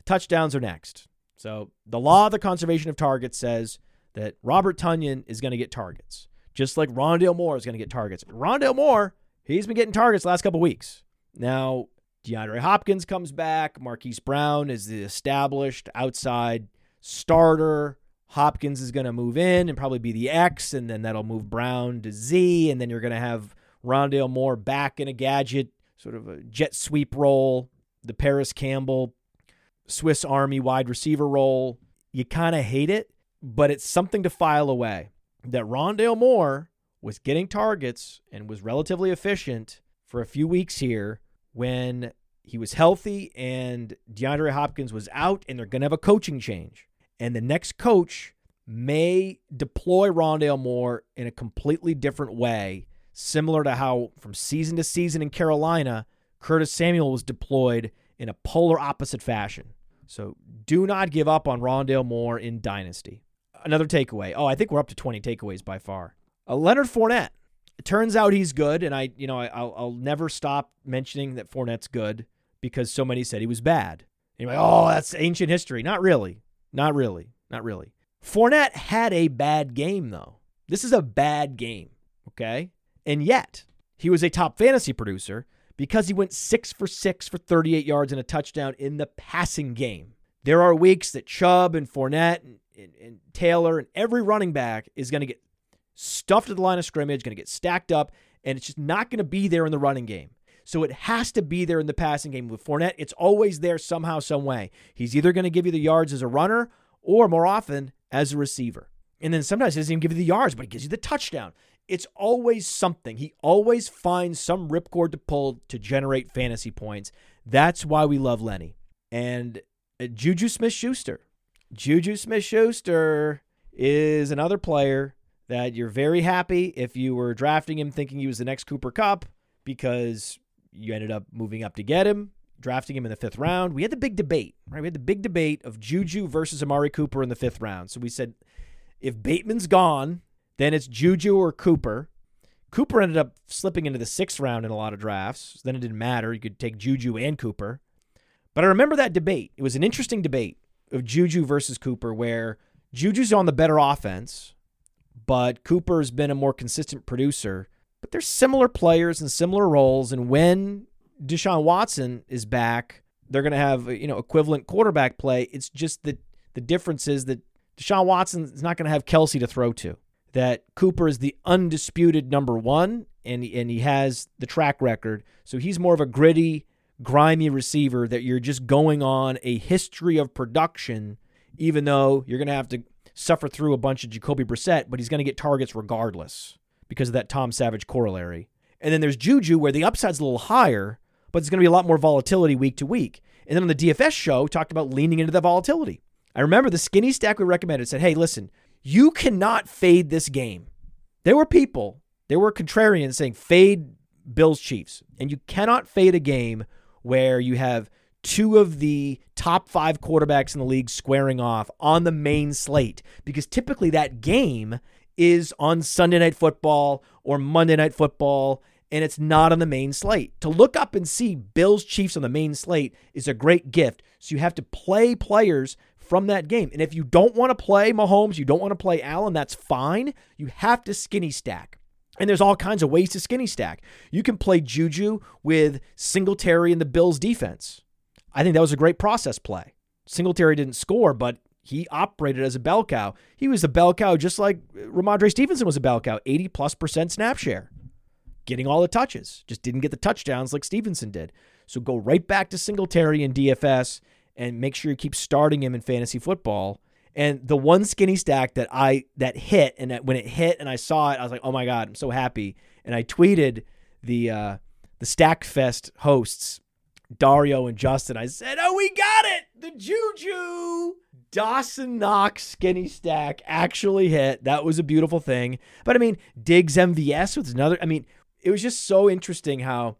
Touchdowns are next. So the law of the conservation of targets says that Robert Tonyan is going to get targets, just like Rondale Moore is going to get targets. But Rondale Moore, he's been getting targets the last couple weeks. Now, DeAndre Hopkins comes back. Marquise Brown is the established outside starter. Hopkins is going to move in and probably be the X, and then that'll move Brown to Z, and then you're going to have Rondale Moore back in a gadget, sort of a jet sweep role, the Paris Campbell, Swiss Army wide receiver role. You kind of hate it, but it's something to file away. That Rondale Moore was getting targets and was relatively efficient for a few weeks here when he was healthy and DeAndre Hopkins was out, and they're going to have a coaching change. And the next coach may deploy Rondale Moore in a completely different way, similar to how from season to season in Carolina, Curtis Samuel was deployed in a polar opposite fashion. So do not give up on Rondale Moore in Dynasty. Another takeaway. Oh, I think we're up to twenty takeaways by far. Uh, Leonard Fournette. It turns out he's good, and I, you know, I, I'll, I'll never stop mentioning that Fournette's good because so many said he was bad. And you're like, oh, that's ancient history. Not really. Not really. Not really. Fournette had a bad game, though. This is a bad game, okay? And yet, he was a top fantasy producer because he went six for six for thirty-eight yards and a touchdown in the passing game. There are weeks that Chubb and Fournette and, and, and Taylor and every running back is going to get stuffed at the line of scrimmage, going to get stacked up, and it's just not going to be there in the running game. So it has to be there in the passing game. With Fournette, it's always there somehow, some way. He's either going to give you the yards as a runner or more often as a receiver. And then sometimes he doesn't even give you the yards, but he gives you the touchdown. It's always something. He always finds some ripcord to pull to generate fantasy points. That's why we love Lenny. And Juju Smith-Schuster. Juju Smith-Schuster is another player that you're very happy if you were drafting him thinking he was the next Cooper Kupp because you ended up moving up to get him, drafting him in the fifth round. We had the big debate, right? We had the big debate of Juju versus Amari Cooper in the fifth round. So we said, if Bateman's gone, then it's Juju or Cooper. Cooper ended up slipping into the sixth round in a lot of drafts. So then it didn't matter. You could take Juju and Cooper. But I remember that debate. It was an interesting debate of Juju versus Cooper where Juju's on the better offense, but Cooper's been a more consistent producer. But they're similar players and similar roles. And when Deshaun Watson is back, they're going to have, you know, equivalent quarterback play. It's just that the difference is that Deshaun Watson is not going to have Kelsey to throw to. That Cooper is the undisputed number one, and he, and he has the track record. So he's more of a gritty, grimy receiver that you're just going on a history of production, even though you're going to have to suffer through a bunch of Jacoby Brissett, but he's going to get targets regardless because of that Tom Savage corollary. And then there's Juju where the upside's a little higher, but it's going to be a lot more volatility week to week. And then on the D F S show, talked about leaning into the volatility. I remember the skinny stack we recommended said, hey, listen, you cannot fade this game. There were people, there were contrarians saying fade Bills Chiefs. And you cannot fade a game where you have two of the top five quarterbacks in the league squaring off on the main slate, because typically that game is on Sunday Night Football or Monday Night Football. and it's not on the main slate. To look up and see Bills Chiefs on the main slate is a great gift. So you have to play players from that game. And if you don't want to play Mahomes, you don't want to play Allen, that's fine. You have to skinny stack. And there's all kinds of ways to skinny stack. You can play Juju with Singletary and the Bills defense. I think that was a great process play. Singletary didn't score, but he operated as a bell cow. He was a bell cow just like Ramondre Stevenson was a bell cow. eighty plus percent snap share. Getting all the touches. Just didn't get the touchdowns like Stevenson did. So go right back to Singletary in D F S and make sure you keep starting him in fantasy football. And the one skinny stack that I that hit, and that when it hit and I saw it, I was like, oh my God, I'm so happy. And I tweeted the uh, the Stackfest hosts, Dario and Justin. I said, oh, we got it. The Juju Dawson Knox skinny stack actually hit. That was a beautiful thing. But I mean, Diggs M V S was another. I mean, it was just so interesting how,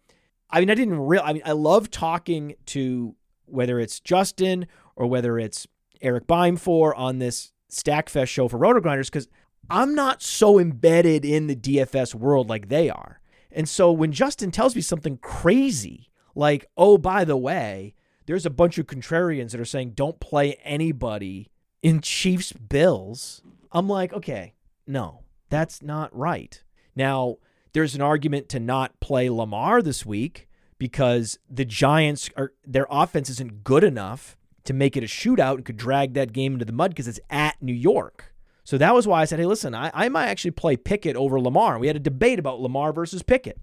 I mean, I didn't real. I mean, I love talking to whether it's Justin or whether it's Eric Bimefor on this Stackfest show for Roto-Grinders, because I'm not so embedded in the D F S world like they are. And so when Justin tells me something crazy, like, oh, by the way, there's a bunch of contrarians that are saying don't play anybody in Chiefs Bills, I'm like, okay, no, that's not right. Now, there's an argument to not play Lamar this week because the Giants are, their offense isn't good enough to make it a shootout and could drag that game into the mud because it's at New York. So that was why I said, hey, listen, I, I might actually play Pickett over Lamar. We had a debate about Lamar versus Pickett.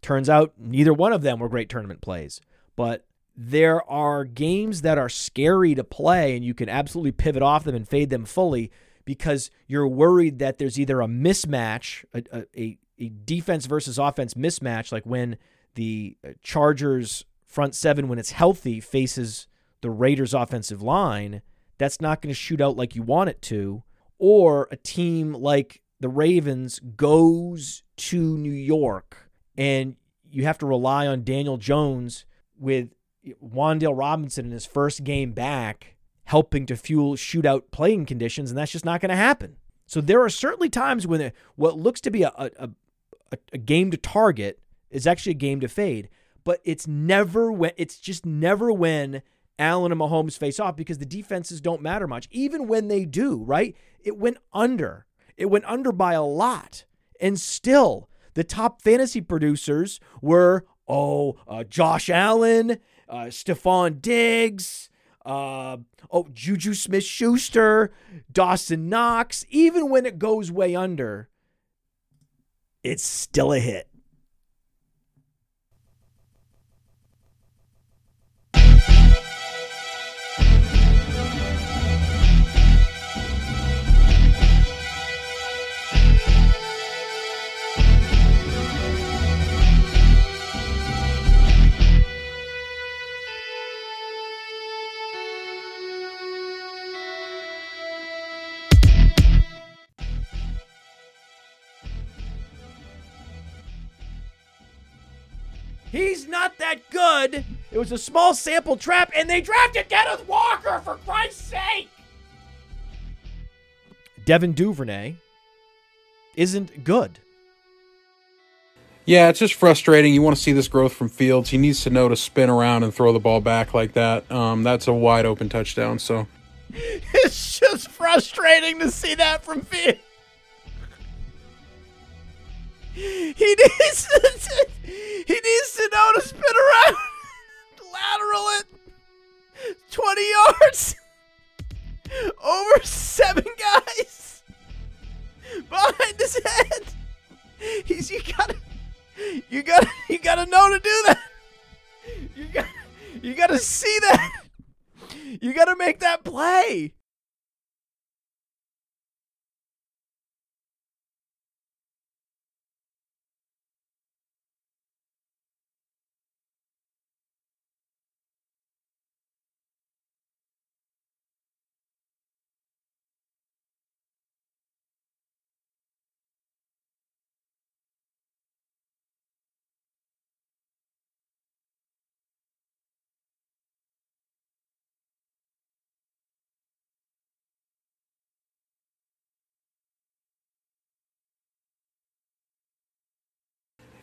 Turns out neither one of them were great tournament plays, but there are games that are scary to play and you can absolutely pivot off them and fade them fully because you're worried that there's either a mismatch, a, a, a defense versus offense mismatch, like when the Chargers front seven, when it's healthy, faces the Raiders offensive line, that's not going to shoot out like you want it to, or a team like the Ravens goes to New York and you have to rely on Daniel Jones with Wandale Robinson in his first game back helping to fuel shootout playing conditions, and that's just not going to happen. So there are certainly times when what looks to be a, a, a, a game to target is actually a game to fade, but it's never when it's just never when Allen and Mahomes face off because the defenses don't matter much, even when they do, right? It went under. It went under by a lot, and still the top fantasy producers were, oh, uh, Josh Allen, Uh, Stephon Diggs, uh, oh, Juju Smith-Schuster, Dawson Knox. Even when it goes way under, it's still a hit. He's not that good. It was a small sample trap, and they drafted Kenneth Walker, for Christ's sake. Devin DuVernay isn't good. Yeah, it's just frustrating. You want to see this growth from Fields. He needs to know to spin around and throw the ball back like that. Um, that's a wide open touchdown, so. It's just frustrating to see that from Fields. He needs to, he needs to know to spin around, lateral it, twenty yards, over seven guys, behind his head. He's you gotta, you gotta, you gotta know to do that. You got, you gotta see that. You gotta make that play.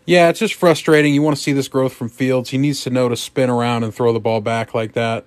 Yeah, it's just frustrating. You want to see this growth from Fields. He needs to know to spin around and throw the ball back like that.